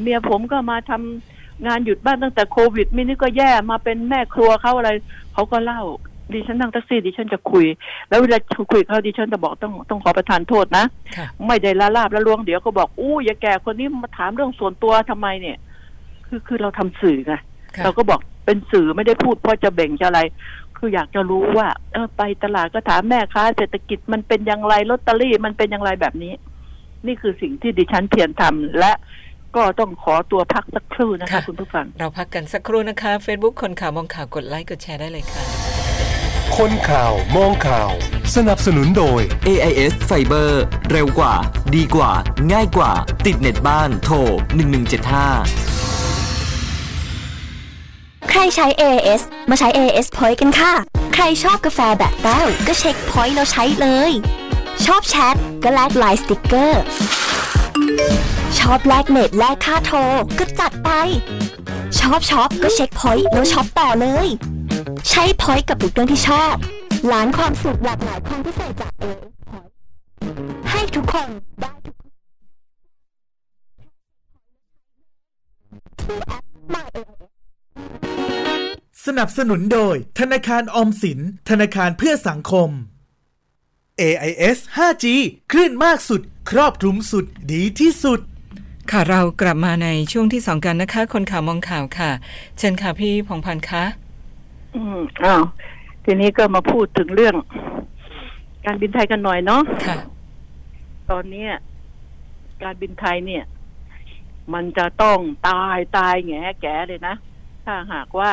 เมียผมก็มาทำงานหยุดบ้านตั้งแต่โควิดมินี่ก็แย่มาเป็นแม่ครัวเขาอะไรเขาก็เล่าดิฉันนั่งแท็กซี่ดิฉันจะคุยแล้วเวลาคุยเขาดิฉันจะบอกต้องขอประทานโทษนะไม่ได้ละลาบละลวงเดี๋ยวก็บอกอู้ยาแก่คนนี้มาถามเรื่องส่วนตัวทำไมเนี่ยคือเราทำสื่อไงเราก็บอกเป็นสื่อไม่ได้พูดเพราะจะเบ่งจะอะไรคืออยากจะรู้ว่าไปตลาดก็ถามแม่ค้าเศรษฐกิจมันเป็นอย่างไรลอตเตอรี่มันเป็นอย่างไรแบบนี้นี่คือสิ่งที่ดิฉันเพียรทำและก็ต้องขอตัวพักสักครู่นะคะคุณผู้ฟังเราพักกันสักครู่นะคะ Facebook คนข่าวมองข่าวกดไลค์กดแชร์ได้เลยค่ะคนข่าวมองข่าวสนับสนุนโดย AIS Fiber เร็วกว่าดีกว่าง่ายกว่าติดเน็ตบ้านโทร1175ใครใช้ AIS มาใช้ AIS Point กันค่ะใครชอบกาแฟแบบแก้วก็เช็ค Point แล้วใช้เลย ชอบแชทก็แลกไลน์สติ๊กเกอร์ชอบแลกเน็ตแลกค่าโทรก็จัดไปชอบช็อปก็เช็คพอยต์แล้วช็อปต่อเลยใช้พอยต์กับทุกเรื่องที่ชอบล้านความสุขหลากหลายความพิเศษจากเอพอยต์ให้ทุกคนได้ทุกที่แอปใหม่สนับสนุนโดยธนาคารออมสินธนาคารเพื่อสังคม AIS 5G คลื่นมากสุดครอบคลุมสุดดีที่สุดค่ะเรากลับมาในช่วงที่2กันนะคะคนข่าวมองข่าวค่ะเชิญค่ะพี่พงษ์พันธ์คะทีนี้ก็มาพูดถึงเรื่องการบินไทยกันหน่อยเนาะค่ะตอนนี้การบินไทยเนี่ยมันจะต้องตายแง่แก่เลยนะถ้าหากว่า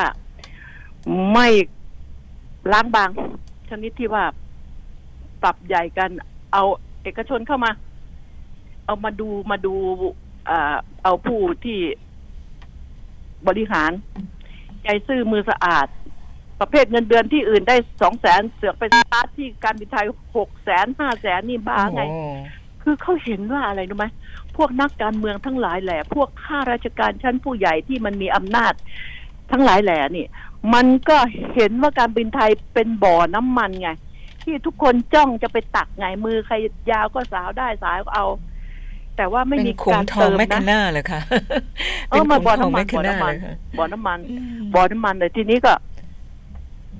ไม่ล้างบางชนิดที่ว่าปรับใหญ่กันเอาเอกชนเข้ามาเอามาดูเอาผู้ที่บริหารใจซื่อมือสะอาดประเภทเงินเดือนที่อื่นได้ 200,000 เสือกไปสตาร์ทที่การบินไทย 600,000 500,000 นี่บ้าไงคือเขาเห็นว่าอะไรรู้ไหมพวกนักการเมืองทั้งหลายแหละพวกข้าราชการชั้นผู้ใหญ่ที่มันมีอำนาจทั้งหลายแหละนี่มันก็เห็นว่าการบินไทยเป็นบ่อน้ำมันไงที่ทุกคนจ้องจะไปตักไงมือใครยาวก็สาวได้สายก็เอาแต่ว่าไม่มีการเติมนะเป็นขุมทองแมคคาน่าเลยค่ะเป็นขุมทองแมคคาน่าบ่อน้ำมันเลยทีนี้ก็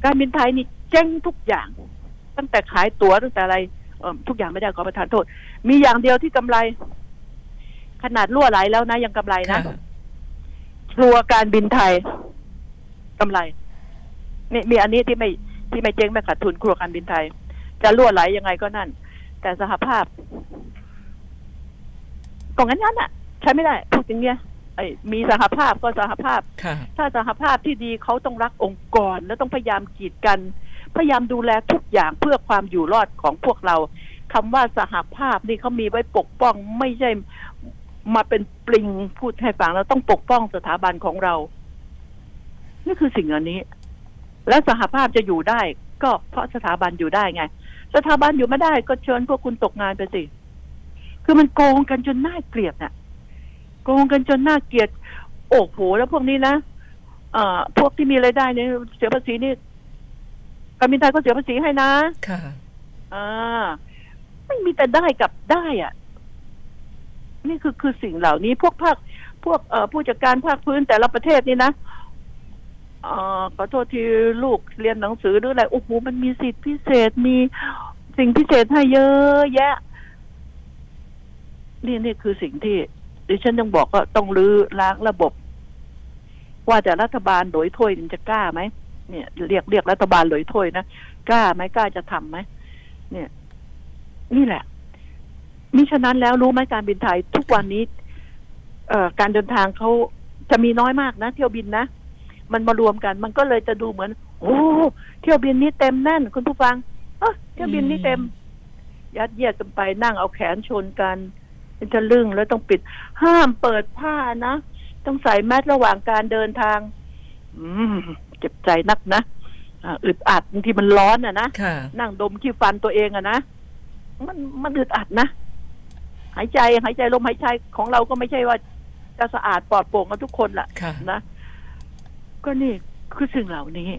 การบินไทยนี่เจ๊งทุกอย่างตั้งแต่ขายตั๋วตั้งแต่อะไรทุกอย่างไม่ได้ขอประทานโทษมีอย่างเดียวที่กำไรขนาดรั่วไหลแล้วนะยังกำไรนะครัวการบินไทยกำไรนี่มีอันนี้ที่ไม่เจ๊งไม่ขาดทุนครัวการบินไทยจะรั่วไหลยังไงก็นั่นแต่สหภาพของงั้นน่ะใช้ไม่ได้พูดอย่างเงี้ยมีสหภาพก็สหภาพถ้าสหภาพที่ดีเขาต้องรักองค์กรและต้องพยายามกีดกันพยายามดูแลทุกอย่างเพื่อความอยู่รอดของพวกเราคำว่าสหภาพนี่เขามีไว้ปกป้องไม่ใช่มาเป็นปลิงพูดให้ฟังเราต้องปกป้องสถาบันของเรานี่คือสิ่งอันนี้และสหภาพจะอยู่ได้ก็เพราะสถาบันอยู่ได้ไงสถาบันอยู่ไม่ได้ก็เชิญพวกคุณตกงานไปสิคือมันโกงกันจนน่าเกลียดน่ะโกงกันจนน่าเกลียดโอ้โหแล้วพวกนี้นะพวกที่มีรายได้เนี่ยเสียภาษีนี่การบินไทยก็เสียภาษีให้นะค่ะไม่มีแต่ได้กับได้อ่ะนี่คือสิ่งเหล่านี้พวกภาคพวกผู้จัดการภาคพื้นแต่ละประเทศนี่นะขอโทษที่ลูกเรียนหนังสือหรืออะไรโอ้โหมันมีสิทธิพิเศษมีสิ่งพิเศษให้เยอะแยะนี่คือสิ่งที่ดิฉันยังบอกว่าต้องรื้อล้างระบบว่าแต่รัฐบาลโดยถ้วยมันจะกล้าไหมเนี่ยเรียกรัฐบาลโดยถ้วยนะกล้าไหมกล้าจะทำไหมเนี่ยนี่แหละมิฉะนั้นแล้วรู้ไหมการบินไทยทุกวันนี้การเดินทางเขาจะมีน้อยมากนะเที่ยวบินนะมันมารวมกันมันก็เลยจะดูเหมือนโอ้เที่ยวบินนี้เต็มแน่นคุณผู้ฟังเที่ยวบินนี้เต็มยัดเยียดกันไปนั่งเอาแขนชนกันจะลึ่งแล้วต้องปิดห้ามเปิดผ้านะต้องใส่แมสระหว่างการเดินทางเจ็บใจนักนะอึดอัดบางทีมันร้อนอ่ะนะนั่งดมขี้ฟันตัวเองอ่ะนะมันอึดอัดนะหายใจลมหายใจของเราก็ไม่ใช่ว่าจะสะอาดปลอดโปร่งกันทุกคนล่ะนะก็นี่คือสิ่งเหล่านี้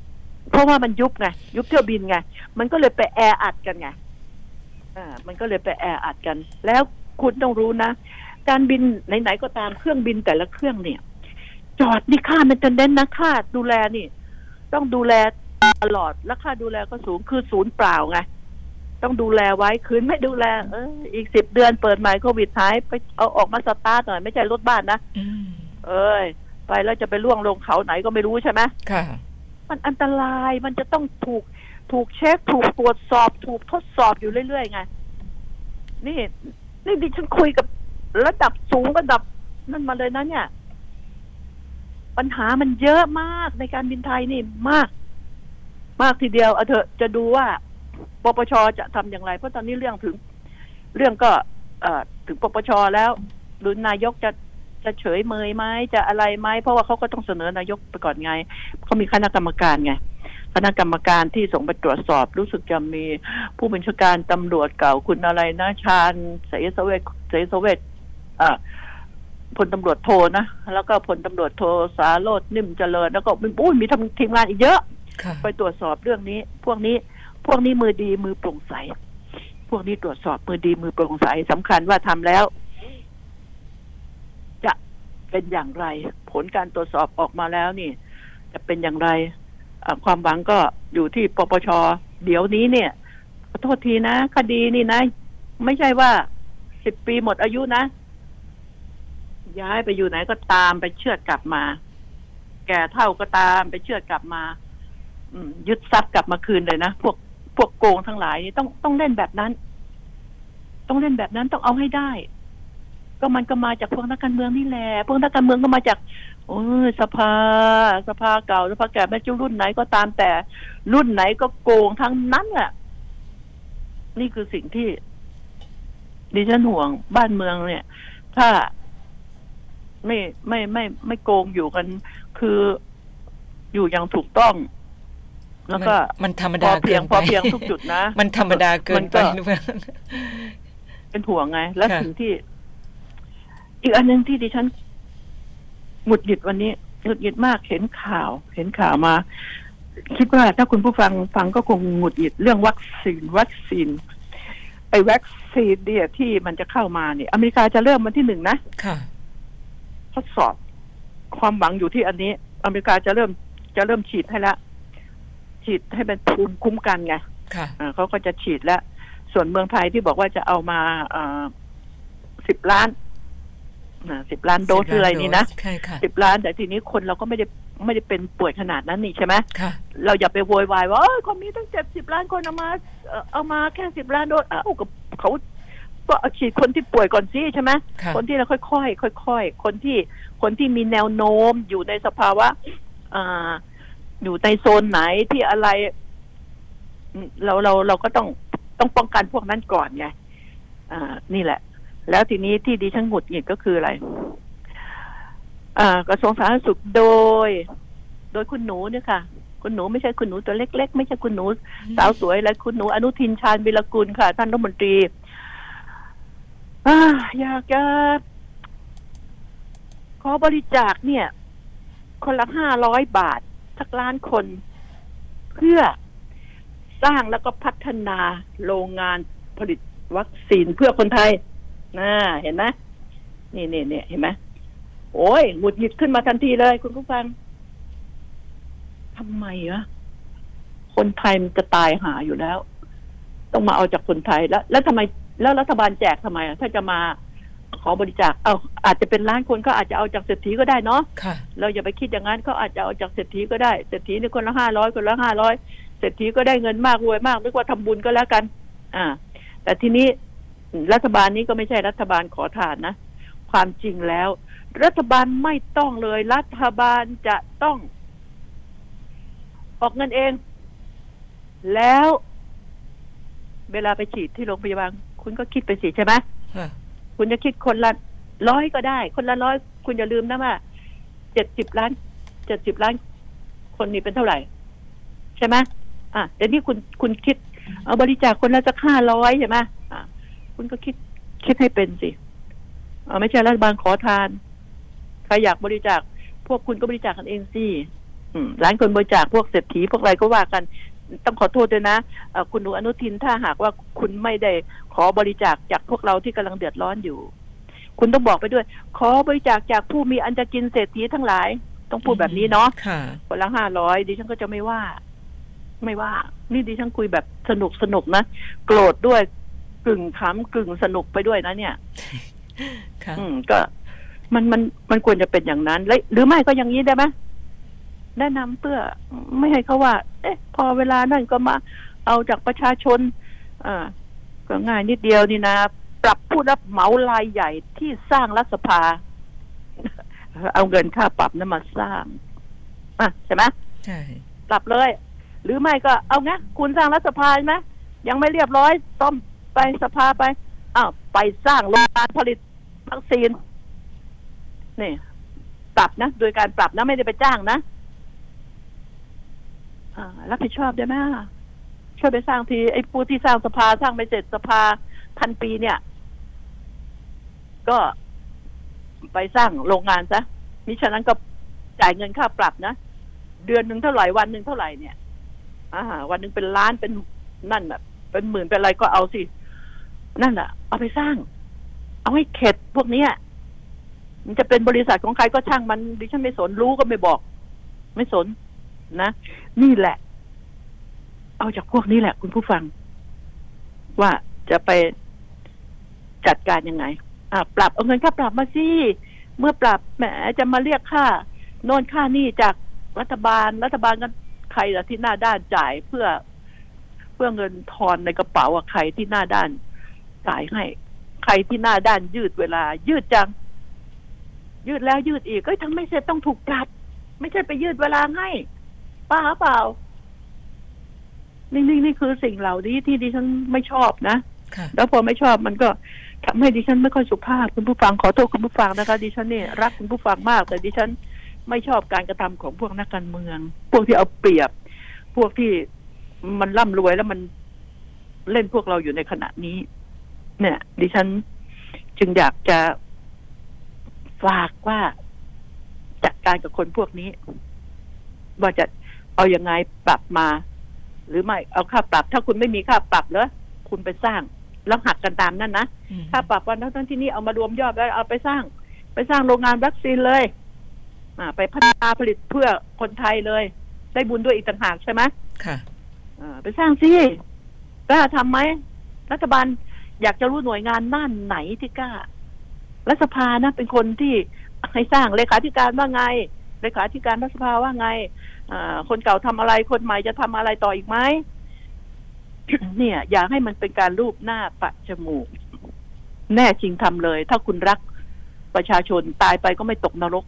เพราะว่ามันยุบไงยุบเที่ยวบินไงมันก็เลยไปแออัดกันไงมันก็เลยไปแออัดกันแล้วคุณต้องรู้นะการบินไหนๆก็ตามเครื่องบินแต่ละเครื่องเนี่ยจอดนี่ค่ามันจะเน้นนะค่าดูแลนี่ต้องดูแลตลอดและค่าดูแลก็สูงคือศูนย์เปล่าไงต้องดูแลไว้คืนไม่ดูแลอีก10เดือนเปิดใหม่โควิดหายไปเอาออกมาสตาร์ทหน่อยไม่ใช่รถบ้านนะเอ้ยไปแล้วจะไปล่วงลงเขาไหนก็ไม่รู้ใช่ไหมค่ะมันอันตรายมันจะต้องถูกเช็คถูกตรวจสอบถูกทดสอบอยู่เรื่อยๆไงนี่ดิฉันคุยกับระดับสูงระดับนั่นมาเลยนะเนี่ยปัญหามันเยอะมากในการบินไทยนี่มากมากทีเดียวเอาเถอะจะดูว่าปปช.จะทำอย่างไรเพราะตอนนี้เรื่องก็ถึงปปช.แล้วหรือนายกจะ จะเฉยเมยไหมจะอะไรไหมเพราะว่าเขาก็ต้องเสนอนายกไปก่อนไงเขามีคณะกรรมการไงคณะกรรมการที่ส่งไปตรวจสอบรู้สึกจะมีผู้บัญชาการตำรวจเก่าคุณอะไรนะชาญเสยสเวทพลตำรวจโทนะแล้วก็พลตำรวจโทสาโรจน์นิ่มเจริญแล้วก็มีทีมงานอีกเยอะไปตรวจสอบเรื่องนี้พวกนี้มือดีมือโปร่งใสพวกนี้ตรวจสอบมือดีมือโปร่งใสสำคัญว่าทำแล้วจะเป็นอย่างไรผลการตรวจสอบออกมาแล้วนี่จะเป็นอย่างไรความหวังก็อยู่ที่ปปช.เดี๋ยวนี้เนี่ยขอโทษทีนะคดีนี่นะไม่ใช่ว่า10ปีหมดอายุนะย้ายไปอยู่ไหนก็ตามไปเชือดกลับมาแก่เท่าก็ตามไปเชือดกลับมายึดทรัพย์กลับมาคืนเลยนะพวกโกงทั้งหลายนี่ต้องเล่นแบบนั้นต้องเอาให้ได้ก็มันก็มาจากพวกนักการเมืองนี่แหละพวกนักการเมืองก็มาจากสภาเก่าสภาแก่แม้จะรุ่นไหนก็ตามแต่รุ่นไหนก็โกงทั้งนั้นแหละนี่คือสิ่งที่ดิฉันห่วงบ้านเมืองเนี่ยถ้าไม่โกงอยู่กันคืออยู่อย่างถูกต้องแล้วก็มันธรรมดาเกินไปพอเพียงทุกจุดนะมันธรรมดาเกินไปหรือเปล่าเป็นห่วงไงและสิ่งที่อีกอันนึงที่ดิฉันหงุดหงิดวันนี้หงุดหงิดมากเห็นข่าวมาคิดว่าถ้าคุณผู้ฟังฟังก็คงหงุดหงิดเรื่องวัคซีนไอ้วัคซีนเนี่ยที่มันจะเข้ามาเนี่ยอเมริกาจะเริ่มวันที่ 1 นะค่ะทดสอบความหวังอยู่ที่อันนี้อเมริกาจะเริ่มฉีดให้ละฉีดให้เป็นภูมิคุ้มกันไงค่ะเขาก็จะฉีดละส่วนเมืองไทยที่บอกว่าจะเอามา10 ล้านโดสคืออะไรนี่นะ10 ล้านแต่ทีนี้คนเราก็ไม่ได้เป็นป่วยขนาดนั้นนี่ใช่ไหมเราอย่าไปโวยวายว่าเอ้ยคนมีตั้ง70 ล้านคนเอามาแค่10 ล้านโดสเขาก็ฉีดคนที่ป่วยก่อนสิใช่ไหมคนที่เราค่อยๆคนที่มีแนวโน้มอยู่ในสภาวะอยู่ในโซนไหนที่อะไรเราก็ต้องป้องกันพวกนั้นก่อนไงนี่แหละแล้วทีนี้ที่ดิฉันหงุดหงิดก็คืออะไรกระทรวงสาธารณสุขโดยคุณหนูเนี่ยค่ะคุณหนูไม่ใช่คุณหนูตัวเล็กๆไม่ใช่คุณหนูสาวสวยอะไรคุณหนูอนุทินชาญวิรากูลค่ะท่านรัฐมนตรีอยากจะขอบริจาคเนี่ยคนละ500 บาทสักล้านคนเพื่อสร้างแล้วก็พัฒนาโรงงานผลิตวัคซีนเพื่อคนไทยน่าเห็นไหมนี่เห็นไหมโอ้ยหงุดหงิดขึ้นมาทันทีเลยคุณผู้ฟังทำไมวะคนไทยมันจะตายหาอยู่แล้วต้องมาเอาจากคนไทยแล้วทำไมแล้วรัฐบาลแจกทำไมถ้าจะมาขอบริจาคเอาอาจจะเป็นล้านคนก็อาจจะเอาจากเศรษฐีก็ได้เนาะเราอย่าไปคิดอย่างนั้นเขาอาจจะเอาจากเศรษฐีก็ได้เศรษฐีนี่คนละ 500เศรษฐีก็ได้เงินมากรวยมากนึกว่าทำบุญก็แล้วกันแต่ทีนี้รัฐบาลนี้ก็ไม่ใช่รัฐบาลขอทานนะความจริงแล้วรัฐบาลไม่ต้องเลยรัฐบาลจะต้องออกเงินเองแล้วเวลาไปฉีดที่โรงพยาบาลคุณก็คิดไปสิใช่ไหมคุณจะคิดคนละ 100ก็ได้คนละ 100คุณอย่าลืมนะว่า70 ล้านคนนี่เป็นเท่าไหร่ใช่ไหมเดี๋ยวนี้คุณคิดเอาบริจาคคนละสัก500ใช่ไหมคุณก็คิดให้เป็นสิไม่ใช่รัฐบาลขอทานใครอยากบริจาคพวกคุณก็บริจาคกันเองสิร้านคนบริจาคพวกเศรษฐีพวกอะไรก็ว่ากันต้องขอโทษด้วยนะคุณหนูอนุทินถ้าหากว่าคุณไม่ได้ขอบริจาคจากพวกเราที่กำลังเดือดร้อนอยู่คุณต้องบอกไปด้วยขอบริจาคจากผู้มีอันจะกินเศรษฐีทั้งหลายต้องพูดแบบนี้เนาะคนละ500ดิฉันก็จะไม่ว่านี่ดิฉันคุยแบบสนุกนะโกรธด้วยกึ่งขำกึ่งสนุกไปด้วยนะเนี่ยค่ะก็มันควรจะเป็นอย่างนั้นหรือไม่ก็อย่างนี้ได้ไหมแนะนำเพื่อไม่ให้เขาว่าเอ๊ะพอเวลานั่นก็มาเอาจากประชาชนก็ง่ายนิดเดียวนี่นะปรับผู้รับเหมารายใหญ่ที่สร้างรัฐสภาเอาเงินค่าปรับนั้นมาสร้างใช่ไหมใช่ปรับเลยหรือไม่ก็เอางี้คุณสร้างรัฐสภาใช่ไหมยังไม่เรียบร้อยซ่อมไปสภาไปไปสร้างโรงงานผลิตวัคซีน นี่ปรับนะโดยการปรับนะไม่ได้ไปจ้างนะรับผิดชอบได้ไหมช่วยไปสร้างทีไอ้ผู้ที่สร้างสภาสร้างไปเสร็จสภาพันปีเนี่ยก็ไปสร้างโรงงานซะมิฉะนั้นก็จ่ายเงินค่าปรับนะเดือนนึงเท่าไหร่วันนึงเท่าไหร่เนี่ยวันนึงเป็นล้านเป็นนั่นแบบเป็นหมื่นเป็นอะไรก็เอาสินั่นน่ะเอาไปสร้างเอาให้เข็ดพวกนี้มันจะเป็นบริษัทของใครก็ช่างมันดิฉันไม่สนรู้ก็ไม่บอกไม่สนนะนี่แหละเอาจากพวกนี้แหละคุณผู้ฟังว่าจะไปจัดการยังไงปรับเอาเงินค่าปรับมาสิเมื่อปรับแหมจะมาเรียกค่าโน่นค่านี่จากรัฐบาลกันใครล่ะที่หน้าด้านจ่ายเพื่อเงินทอนในกระเป๋าอ่ะใครที่หน้าด้านจ่ายให้ใครที่หน้าด้านยืดเวลายืดจังยืดแล้วยืดอีกเอ้ยทั้งไม่เสร็จต้องถูกปรับไม่ใช่ไปยืดเวลาให้ป้าเปล่านี่คือสิ่งเหล่านี้ที่ดิฉันไม่ชอบนะแล้วพอไม่ชอบมันก็ทำให้ดิฉันไม่ค่อยสุภาพคุณผู้ฟังขอโทษคุณผู้ฟังนะคะดิฉันนี่รักคุณผู้ฟังมากแต่ดิฉันไม่ชอบการกระทำของพวกนักการเมืองพวกที่เอาเปรียบพวกที่มันร่ำรวยแล้วมันเล่นพวกเราอยู่ในขณะนี้เนี่ยดิฉันจึงอยากจะฝากว่าจัดการกับคนพวกนี้ว่าจะเอายังไงปรับมาหรือไม่เอาค่าปรับถ้าคุณไม่มีค่าปรับเหรอคุณไปสร้างแล้วหักกันตามนั่นนะค่าปรับวันนั้นที่นี่เอามารวมยอดแล้วเอาไปสร้างโรงงานวัคซีนเลยไปพัฒนาผลิตเพื่อคนไทยเลยได้บุญด้วยอีกต่างหากใช่ไหมค่ะไปสร้างสิกล้าทำไหมรัฐบาลอยากจะรู้หน่วยงานด้านไหนที่กล้ารัฐสภานะเป็นคนที่ให้สร้างเลขาธิการว่าไงเลขาธิการรัฐสภาว่าไงคนเก่าทำอะไรคนใหม่จะทำอะไรต่ออีกไหม เนี่ยอยากให้มันเป็นการรูปหน้าปะจมูกแน่จริงทำเลยถ้าคุณรักประชาชนตายไปก็ไม่ตกนรก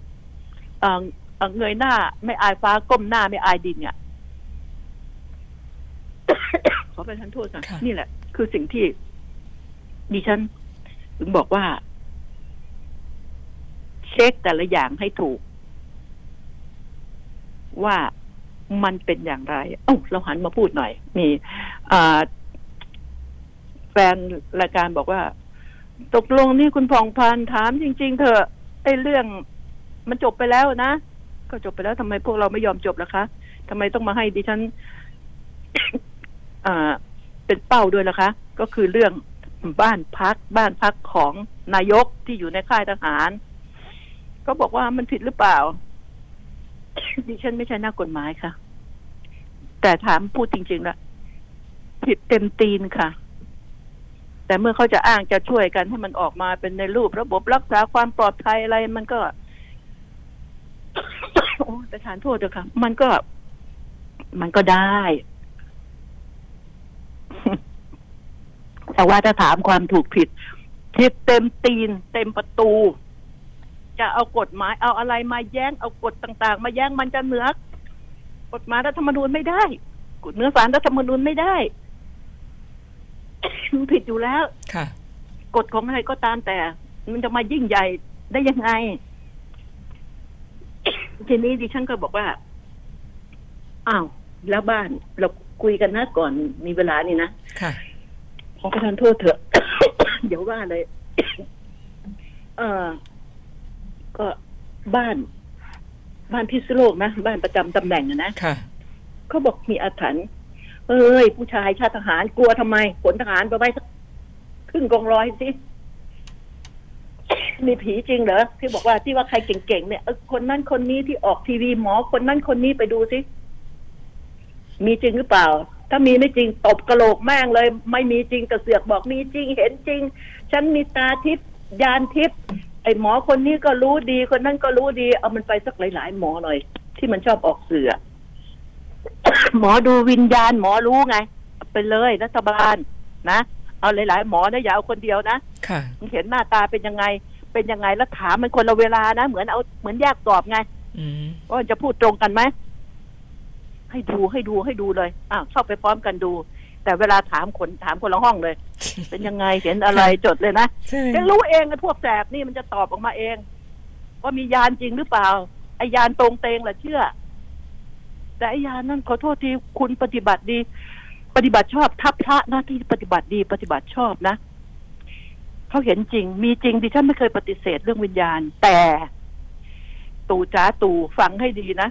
เงยหน้าไม่อายฟ้าก้มหน้าไม่อายดินเนี่ย ขอประทานโทษนะ นี่แหละคือสิ่งที่ดิฉันถึงบอกว่าเช็คแต่ละอย่างให้ถูกว่ามันเป็นอย่างไรเราหันมาพูดหน่อยมีแฟนรายการบอกว่าตกลงนี่คุณผ่องพันถามจริงๆเถอะไอ้เรื่องมันจบไปแล้วนะก็จบไปแล้วทำไมพวกเราไม่ยอมจบล่ะคะทำไมต้องมาให้ดิฉันเป็นเป้าด้วยล่ะคะก็คือเรื่องบ้านพักของนายกที่อยู่ในค่ายทหารก็บอกว่ามันผิดหรือเปล่าดิฉันไม่ใช่นักกฎหมายค่ะแต่ถามพูดจริงๆละผิดเต็มตีนค่ะแต่เมื่อเขาจะอ้างจะช่วยกันให้มันออกมาเป็นในรูประบบรักษาความปลอดภัยอะไรมันก็ โอ้ประธานโทษด้วยค่ะมันก็ได้ แต่ว่าถ้าถามความถูกผิดผิดเต็มตีนเต็มประตูจะเอากฎหมายเอาอะไรมาแย้งเอากฎต่างๆมาแย้งมันจะเหนือกฎหมายรัฐธรรมนูญไม่ได้กฎเหนือศาลรัฐธรรมนูญไม่ได้ ผิดอยู่แล้วกฎของอะไรก็ตามแต่มันจะมายิ่งใหญ่ได้ยังไง ทีนี้ดิฉันก็บอกว่าอ้าวแล้วบ้านเราคุยกันนะก่อนมีเวลานี่นะขอประทานโทษเถอะ เดี๋ยวว่าเลย ก็บ้านพิษณุโลกนะบ้านประจำตำแหน่งนะเขาบอกมีอาถรรพ์เอ้ยผู้ชายชาติทหารกลัวทำไมขนทหารไปไว้ขึ้นกองร้อยสิมีผีจริงเหรอที่บอกว่าที่ว่าใครเก่งๆเนี่ยคนนั้นคนนี้ที่ออกทีวีหมอคนนั้นคนนี้ไปดูสิมีจริงหรือเปล่าถ้ามีไม่จริงตบกระโหลกแม่งเลยไม่มีจริงแต่เสือกบอกมีจริงเห็นจริงฉันมีตาทิพย์ญาณทิพย์ไอ้หมอคนนี้ก็รู้ดีคนนั้นก็รู้ดีเอามันไปสักหลายๆหมอหน่อยที่มันชอบออกสื่อ หมอดูวิญญาณหมอรู้ไงไปเลยรัฐบาลนะเอาหลายๆหมอนะอย่าเอาคนเดียวนะมันเห็นหน้าตาเป็นยังไงแล้วถามมันคนละเวลานะเหมือนแยกสอบไงว่าจะพูดตรงกันไหมให้ดูเลยเข้าไปพร้อมกันดูแต่เวลาถามคนละห้องเลยเป็นยังไงเห็นอะไรจดเลยนะจะรู้เองไอ้พวกแสบนี่มันจะตอบออกมาเอง ว่ามียานจริงหรือเปล่าไอ้ยานตรงเตงแหละเชื่อแต่ไอ้ยานนั่นขอโทษทีคุณปฏิบัติดีปฏิบัติชอบทับพระนะที่ปฏิบัติดีปฏิบัติชอบนะเขาเห็นจริงมีจริงดิฉันไม่เคยปฏิเสธเรื่องวิญญาณแต่ตู่จ้าตู่ฟังให้ดีนะ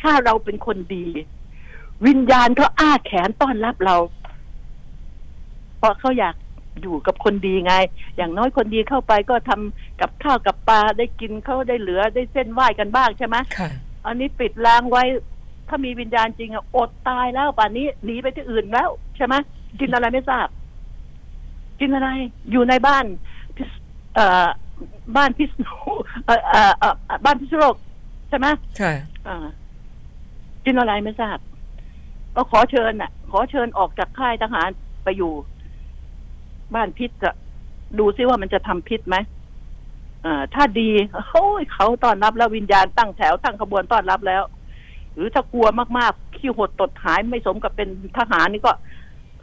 ถ้าเราเป็นคนดีวิญญาณเขาอ้าแขนต้อนรับเราเพราะเขาอยากอยู่กับคนดีไงอย่างน้อยคนดีเข้าไปก็ทำกับข้าวกับปลาได้กินเขาได้เหลือได้เส้นไหว้กันบ้างใช่ไหมค่ะอันนี้ปิดล้างไว้ถ้ามีวิญญาณจริงอดตายแล้วป่านนี้หนีไปที่อื่นแล้วใช่ไหมกินอะไรไม่ทราบกินอะไรอยู่ในบ้านบ้านพิษณุบ้านพิษณุโลกใช่ไหมใช่กินอะไรไม่ทราบก็ขอเชิญน่ะขอเชิญออกจากค่ายทหารไปอยู่บ้านพิษจะดูซิว่ามันจะทำพิษไหมถ้าดีโอ้ยเขาต้อนรับแล้ววิญญาณตั้งแถวตั้งขบวนต้อนรับแล้วหรือถ้ากลัวมากๆขี้หดตดหายไม่สมกับเป็นทหารนี่ก็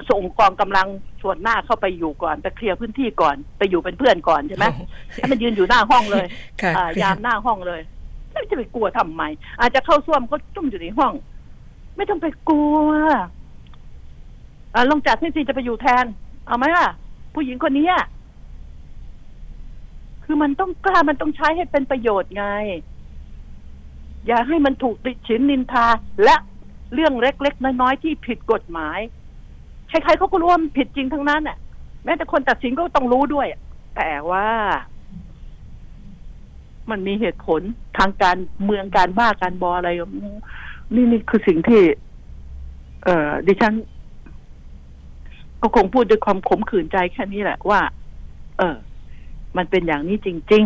ส่งกองกำลังส่วนหน้าเข้าไปอยู่ก่อนไปเคลียร์พื้นที่ก่อนไปอยู่เป็นเพื่อนก่อนใช่ไหมให้มันยืนอยู่หน้าห้องเลยยามหน้าห้องเลยไม่จะไปกลัวทำไมอาจจะเข้าซ่วมก็จุ่มอยู่ในห้องไม่ต้องไปกลัวลองจัดที่สิจะไปอยู่แทนเอาไหมล่ะผู้หญิงคนนี้คือมันต้องกล้ามันต้องใช้ให้เป็นประโยชน์ไงอย่าให้มันถูกติฉินนินทาและเรื่องเล็กๆน้อยๆที่ผิดกฎหมายใครๆเขาก็รู้ว่ามันผิดจริงทั้งนั้นน่ะแม้แต่คนตัดสินก็ต้องรู้ด้วยแต่ว่ามันมีเหตุผลทางการเมืองการบ้าการบออะไรนี่คือสิ่งที่ดิฉันก็คงพูดด้วยความขมขื่นใจแค่นี้แหละว่ามันเป็นอย่างนี้จริง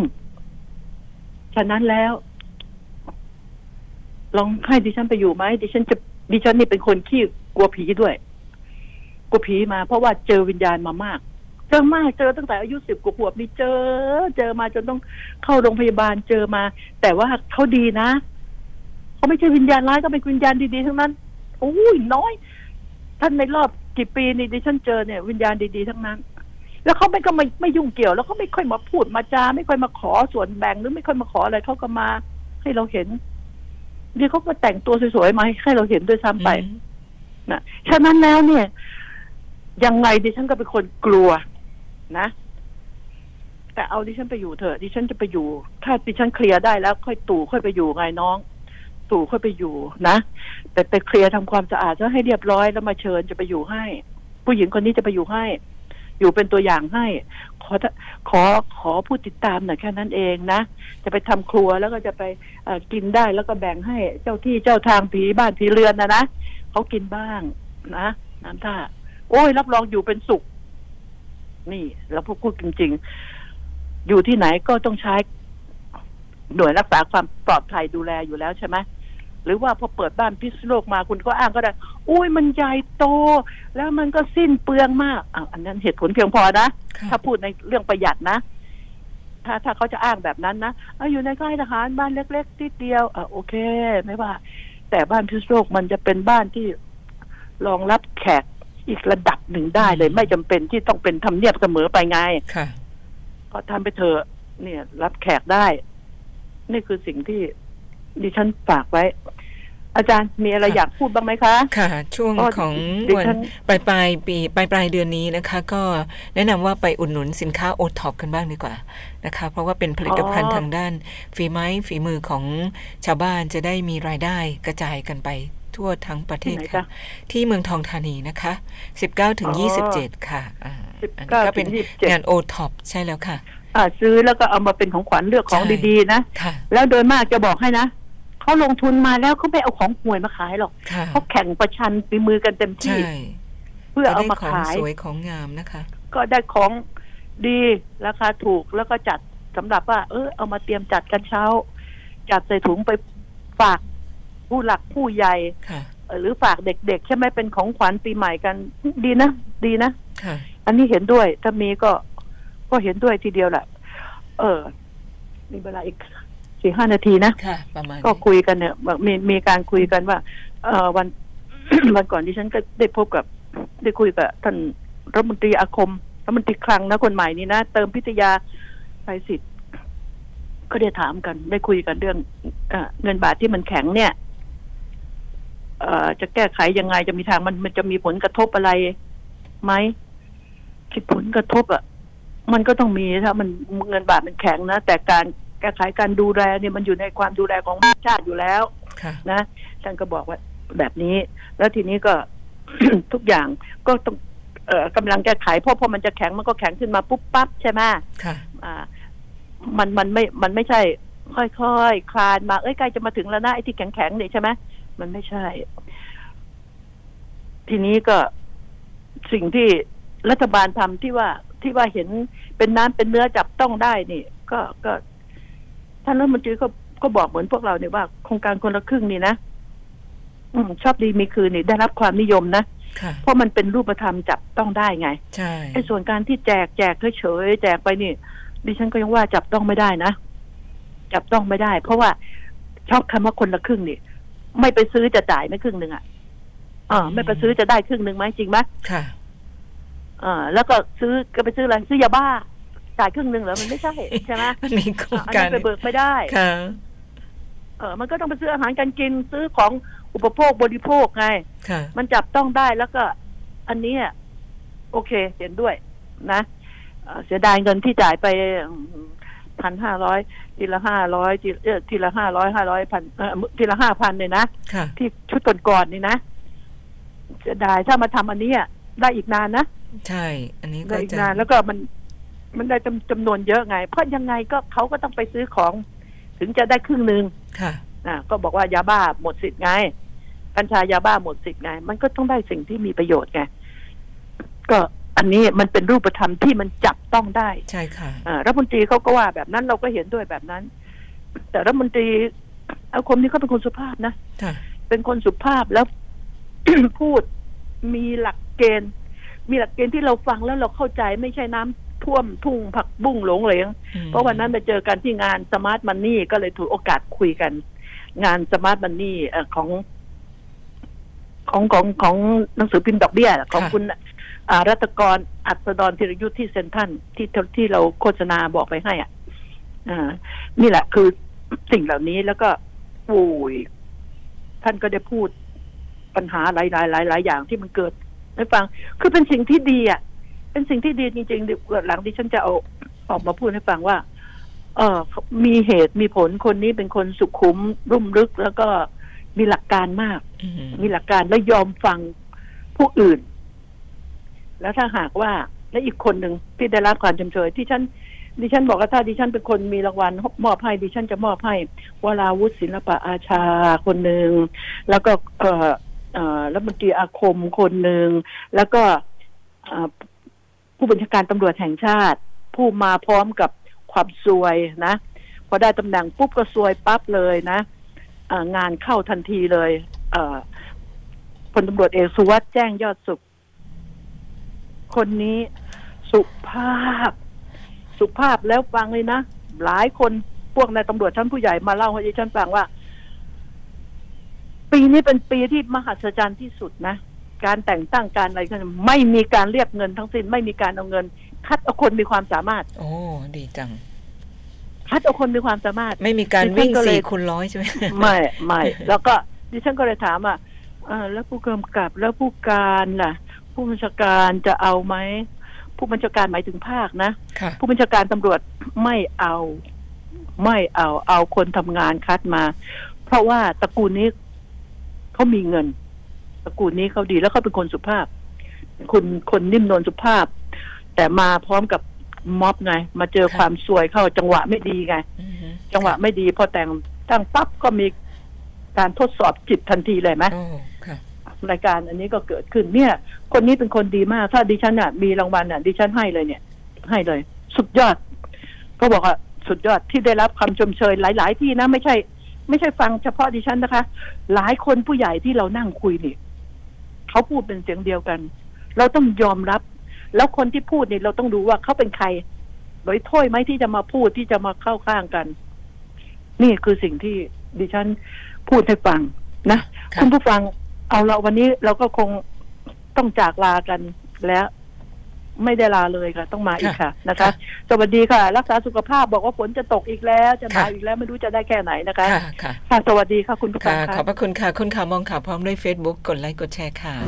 ๆฉะนั้นแล้วลองให้ดิฉันไปอยู่ไหมดิฉันนี่เป็นคนขี้กลัวผีด้วยกลัวผีมาเพราะว่าเจอวิญญาณมามากเจอมากเจอตั้งแต่อายุ10กว่าขวบนี่เจอมาจนต้องเข้าโรงพยาบาลเจอมาแต่ว่าเขาดีนะเขาไม่ใช่วิญญาณร้ายก็เป็นวิญญาณดีๆทั้งนั้นโอ้ยน้อยท่านในรอบกี่ปีนี่ดิฉันเจอเนี่ยวิญญาณดีๆทั้งนั้นแล้วเขาไม่ยุ่งเกี่ยวแล้วเขาไม่ค่อยมาพูดมาจาไม่ค่อยมาขอส่วนแบ่งหรือไม่ค่อยมาขออะไรเขาก็มาให้เราเห็นเดี๋ยวเขามาแต่งตัวสวยๆมาให้เราเห็นด้วยซ้ำไปนะฉะนั้นแล้วเนี่ยยังไงดิฉันก็เป็นคนกลัวนะแต่เอาดิฉันไปอยู่เถอะดิฉันจะไปอยู่ถ้าดิฉันเคลียร์ได้แล้วค่อยตู่ค่อยไปอยู่ไงน้องตู่ค่อยไปอยู่นะแต่ไปเคลียร์ทำความสะอาดแล้วให้เรียบร้อยแล้วมาเชิญจะไปอยู่ให้ผู้หญิงคนนี้จะไปอยู่ให้อยู่เป็นตัวอย่างให้ขอผู้ติดตามหน่อยแค่นั้นเองนะจะไปทำครัวแล้วก็จะไปกินได้แล้วก็แบ่งให้เจ้าที่เจ้าทางผีบ้านผีเรือนนะเขากินบ้างนะนั่นถ้าโอ้ยรับรองอยู่เป็นสุขนี่เราพูดจริงๆอยู่ที่ไหนก็ต้องใช้หน่วยรักษาความปลอดภัยดูแลอยู่แล้วใช่ไหมหรือว่าพอเปิดบ้านพิษโลกมาคุณก็อ้างก็ได้โอ้ยมันใหญ่โตแล้วมันก็สิ้นเปลืองมากอันนั้นเหตุผลเพียงพอนะถ้าพูดในเรื่องประหยัดนะถ้าเขาจะอ้างแบบนั้นนะอยู่ในค่ายทหารบ้านเล็กๆนิดเดียวโอเคไม่ว่าแต่บ้านพิษโลกมันจะเป็นบ้านที่รองรับแขกอีกระดับหนึ่งได้เลยไม่จำเป็นที่ต้องเป็นทำเนียบเสมอไปไงก็ทำไปเถอะเนี่ยรับแขกได้นี่คือสิ่งที่ดิฉันฝากไว้อาจารย์มีอะไรอยากพูดบ้างไหมคะค่ะช่วงของวันปลายเดือนนี้นะคะก็แนะนำว่าไปอุดหนุนสินค้าโอท็อปกันบ้างดีกว่านะคะเพราะว่าเป็นผลิตภัณฑ์ทางด้านฝีไม้ฝีมือของชาวบ้านจะได้มีรายได้กระจายกันไปทั่วทั้งประเทศค่ะที่เมืองทองธานีนะคะ19-27ค่ะก็เป็นงานโอท็อปใช่แล้วค่ะซื้อแล้วก็เอามาเป็นของขวัญเลือกของดีๆนะแล้วโดยมากจะบอกให้นะเขาลงทุนมาแล้วเขาไม่เอาของห่วยมาขายหรอกเขาแข่งประชันฝีมือกันเต็มที่เพื่อเอามาขายสวยของงามนะคะก็ได้ของดีราคาถูกแล้วก็จัดสำหรับว่าเอามาเตรียมจัดกันเช้าจัดใส่ถุงไปฝากผู้หลักผู้ใหญ่หรือฝากเด็กๆใช่ไหมเป็นของขวัญปีใหม่กันดีนะอันนี้เห็นด้วยถ้ามีก็เห็นด้วยทีเดียวแหละมีเวลาอีก 4-5 นาทีนะก็คุยกันเนี่ยมีการคุยกันว่าวันก่อนที่ฉันก็ได้พบกับได้คุยกับท่านรัฐมนตรีอาคมรัฐมนตรีคลังนะคนใหม่นี่นะเติมพิทยาไพศิษฐ์ ก็ได้ถามกันได้คุยกันเรื่องเงินบาทที่มันแข็งเนี่ยจะแก้ไขยังไงจะมีทางมันจะมีผลกระทบอะไรไหมคิดผลกระทบอ่ะมันก็ต้องมีถ้ามันเงินบาทมันแข็งนะแต่การแก้ไขการดูแลเนี่ยมันอยู่ในความดูแลของชาติอยู่แล้วนะท่านก็บอกว่าแบบนี้แล้วทีนี้ก็ ทุกอย่างก็ต้องกำลังแก้ไขเพราะพอมันจะแข็งมันก็แข็งขึ้นมาปุ๊บปั๊บใช่ไหมมันไม่ใช่ค่อยๆ คลานมาเอ้ยใกล้จะมาถึงแล้วนะไอ้ที่แข็งๆเนี่ยใช่ไหมมันไม่ใช่ทีนี้ก็สิ่งที่รัฐบาลทำที่ว่าเห็นเป็นน้ำเป็นเนื้อจับต้องได้นี่ก็ท่านรัฐมนตรีก็บอกเหมือนพวกเราเนี่ยว่าโครงการคนละครึ่งนี่นะชอบดีมีคืนนี่ได้รับความนิยมนะเพราะมันเป็นรูปธรรมจับต้องได้ไงใช่ไอ้ส่วนการที่แจกเฉยๆแจกไปนี่ดิฉันก็ยังว่าจับต้องไม่ได้นะจับต้องไม่ได้เพราะว่าชอบคำว่าคนละครึ่งนี่ไม่ไปซื้อจะจ่ายไม่ครึ่งนึงอ่ะไม่ไปซื้อจะได้ครึ่งนึงไหมจริงไหมค่ะแล้วก็ซื้อก็ไปซื้ออะไรซื้อยาบ้าจ่ายครึ่งนึงเหรอมันไม่ใช่ใช่ไหมมันมีโครงการอันนี้ไปเบิกไม่ได้ค่ะมันก็ต้องไปซื้ออาหารการกินซื้อของอุปโภคบริโภคไงมันจับต้องได้แล้วก็อันนี้โอเคเห็นด้วยนะเสียดายเงินที่จ่ายไป 1,500 ทีละ500ทีละ500 500 1,000 ทีละ 5,000 เลยนะที่ชุดก่อนๆนี่นะเสียดายถ้ามาทำอันนี้ได้อีกนานนะใช่อันนี้ก็จะนานแล้วก็มันได้จำนวนเยอะไงเพราะยังไงก็เขาก็ต้องไปซื้อของถึงจะได้ครึ่งนึงค่ะก็บอกว่ายาบ้าหมดสิทธิ์ไงกัญชายาบ้าหมดสิทธิ์ไงมันก็ต้องได้สิ่งที่มีประโยชน์ไงก็อันนี้มันเป็นรูปธรรมที่มันจับต้องได้ใช่ค่ะรัฐมนตรีเขาก็ว่าแบบนั้นเราก็เห็นด้วยแบบนั้นแต่รัฐมนตรีอาคมนี่ก็เป็นคนสุภาพนะเป็นคนสุภาพแล้ว พูดมีหลักเกณฑ์ที่เราฟังแล้วเราเข้าใจไม่ใช่น้ำท่วมทุ่งผักบุ้งหลงเหลงเพราะวันนั้นไปเจอกันที่งานสมาร์ทมันนี่ก็เลยถือโอกาสคุยกันงานสมาร์ทมันนี่ของหนังสือพิมพ์ดอกเบี้ยของคุณรัตกรอัศดรธีรยุทธที่เซ็นทรัลที่เราโฆษณาบอกไปให้อ่ะนี่แหละคือสิ่งเหล่านี้แล้วก็โอ้ยท่านก็ได้พูดปัญหาหลายอย่างที่มันเกิดให้ฟังคือเป็นสิ่งที่ดีอ่ะเป็นสิ่งที่ดีจริงๆเดี๋ยวหลังที่ฉันจะเอาออกมาพูดให้ฟังว่ามีเหตุมีผลคนนี้เป็นคนสุขุมรุ่มลึกแล้วก็มีหลักการมากมีหลักการและยอมฟังผู้อื่นแล้วถ้าหากว่าและอีกคนหนึ่งที่ได้รับความชมเชยที่ดิฉันบอกว่าถ้าดิฉันเป็นคนมีรางวัลมอบให้ดิฉันจะมอบให้วราวุฒิศิลปะอาชาคนหนึ่งแล้วก็รัฐมนตรีอาคมคนหนึ่งแล้วก็ผู้บัญชาการตำรวจแห่งชาติผู้มาพร้อมกับความซวยนะพอได้ตำแหน่งปุ๊บก็ซวยปั๊บเลยนะงานเข้าทันทีเลยพลตำรวจเอกสุวัสดิ์แจ้งยอดสุขคนนี้สุภาพแล้วฟังเลยนะหลายคนพวกนายตำรวจชั้นผู้ใหญ่มาเล่าให้ดิฉันฟังว่าปีนี้เป็นปีที่มหัศจรรย์ที่สุดนะการแต่งตั้งการอะไรก็ไม่มีการเรียกเงินทั้งสิ้นไม่มีการเอาเงินคัดเอาคนมีความสามารถโอ้ดีจังคัดเอาคนมีความสามารถไม่มีการวิ่งสี่คูณร้อยใช่ไหมไม่แล้วก็ดิฉันก็เลยถามว่าแล้วผู้กำกับแล้วผู้การล่ะผู้บัญชาการจะเอาไหมผู้บัญชาการหมายถึงภาคนะผู้บัญชาการตำรวจไม่เอาคนทำงานคัดมาเพราะว่าตระกูลนี้เขามีเงินตระกูลนี้เขาดีแล้วเขาเป็นคนสุภาพคนนิ่มนวลสุภาพแต่มาพร้อมกับม็อบไงมาเจอความซวยเข้าจังหวะไม่ดีไงจังหวะไม่ดีพอแต่งตั้งปั๊บก็มีการทดสอบจิตทันทีเลยไหมรายการอันนี้ก็เกิดขึ้นเนี่ยคนนี้เป็นคนดีมากถ้าดิฉันน่ะมีรางวัลน่ะดิฉันให้เลยเนี่ยให้เลยสุดยอดก็บอกว่าสุดยอดที่ได้รับคำชมเชยหลายๆที่นะไม่ใช่ฟังเฉพาะดิฉันนะคะหลายคนผู้ใหญ่ที่เรานั่งคุยนี่เขาพูดเป็นเสียงเดียวกันเราต้องยอมรับแล้วคนที่พูดนี่เราต้องดูว่าเขาเป็นใครโดยถ้อยไหมที่จะมาพูดที่จะมาเข้าข้างกันนี่คือสิ่งที่ดิฉันพูดให้ฟังนะคุณผู้ฟังเอาละวันนี้เราก็คงต้องจากลากันแล้ว ไม่ได้ลาเลยค่ะต้องมาอีกค่ะนะคะสวัสดีค่ะรักษาสุขภาพบอกว่าฝนจะตกอีกแล้วจะมาอีกแล้วไม่รู้จะได้แค่ไหนนะคะค่ะสวัสดีค่ะคุณผู้ฟังค่ะขอบพระคุณค่ะคุณข่าวมองข่าวพร้อมด้วย Facebook กดไลค์กดแชร์ค่ะ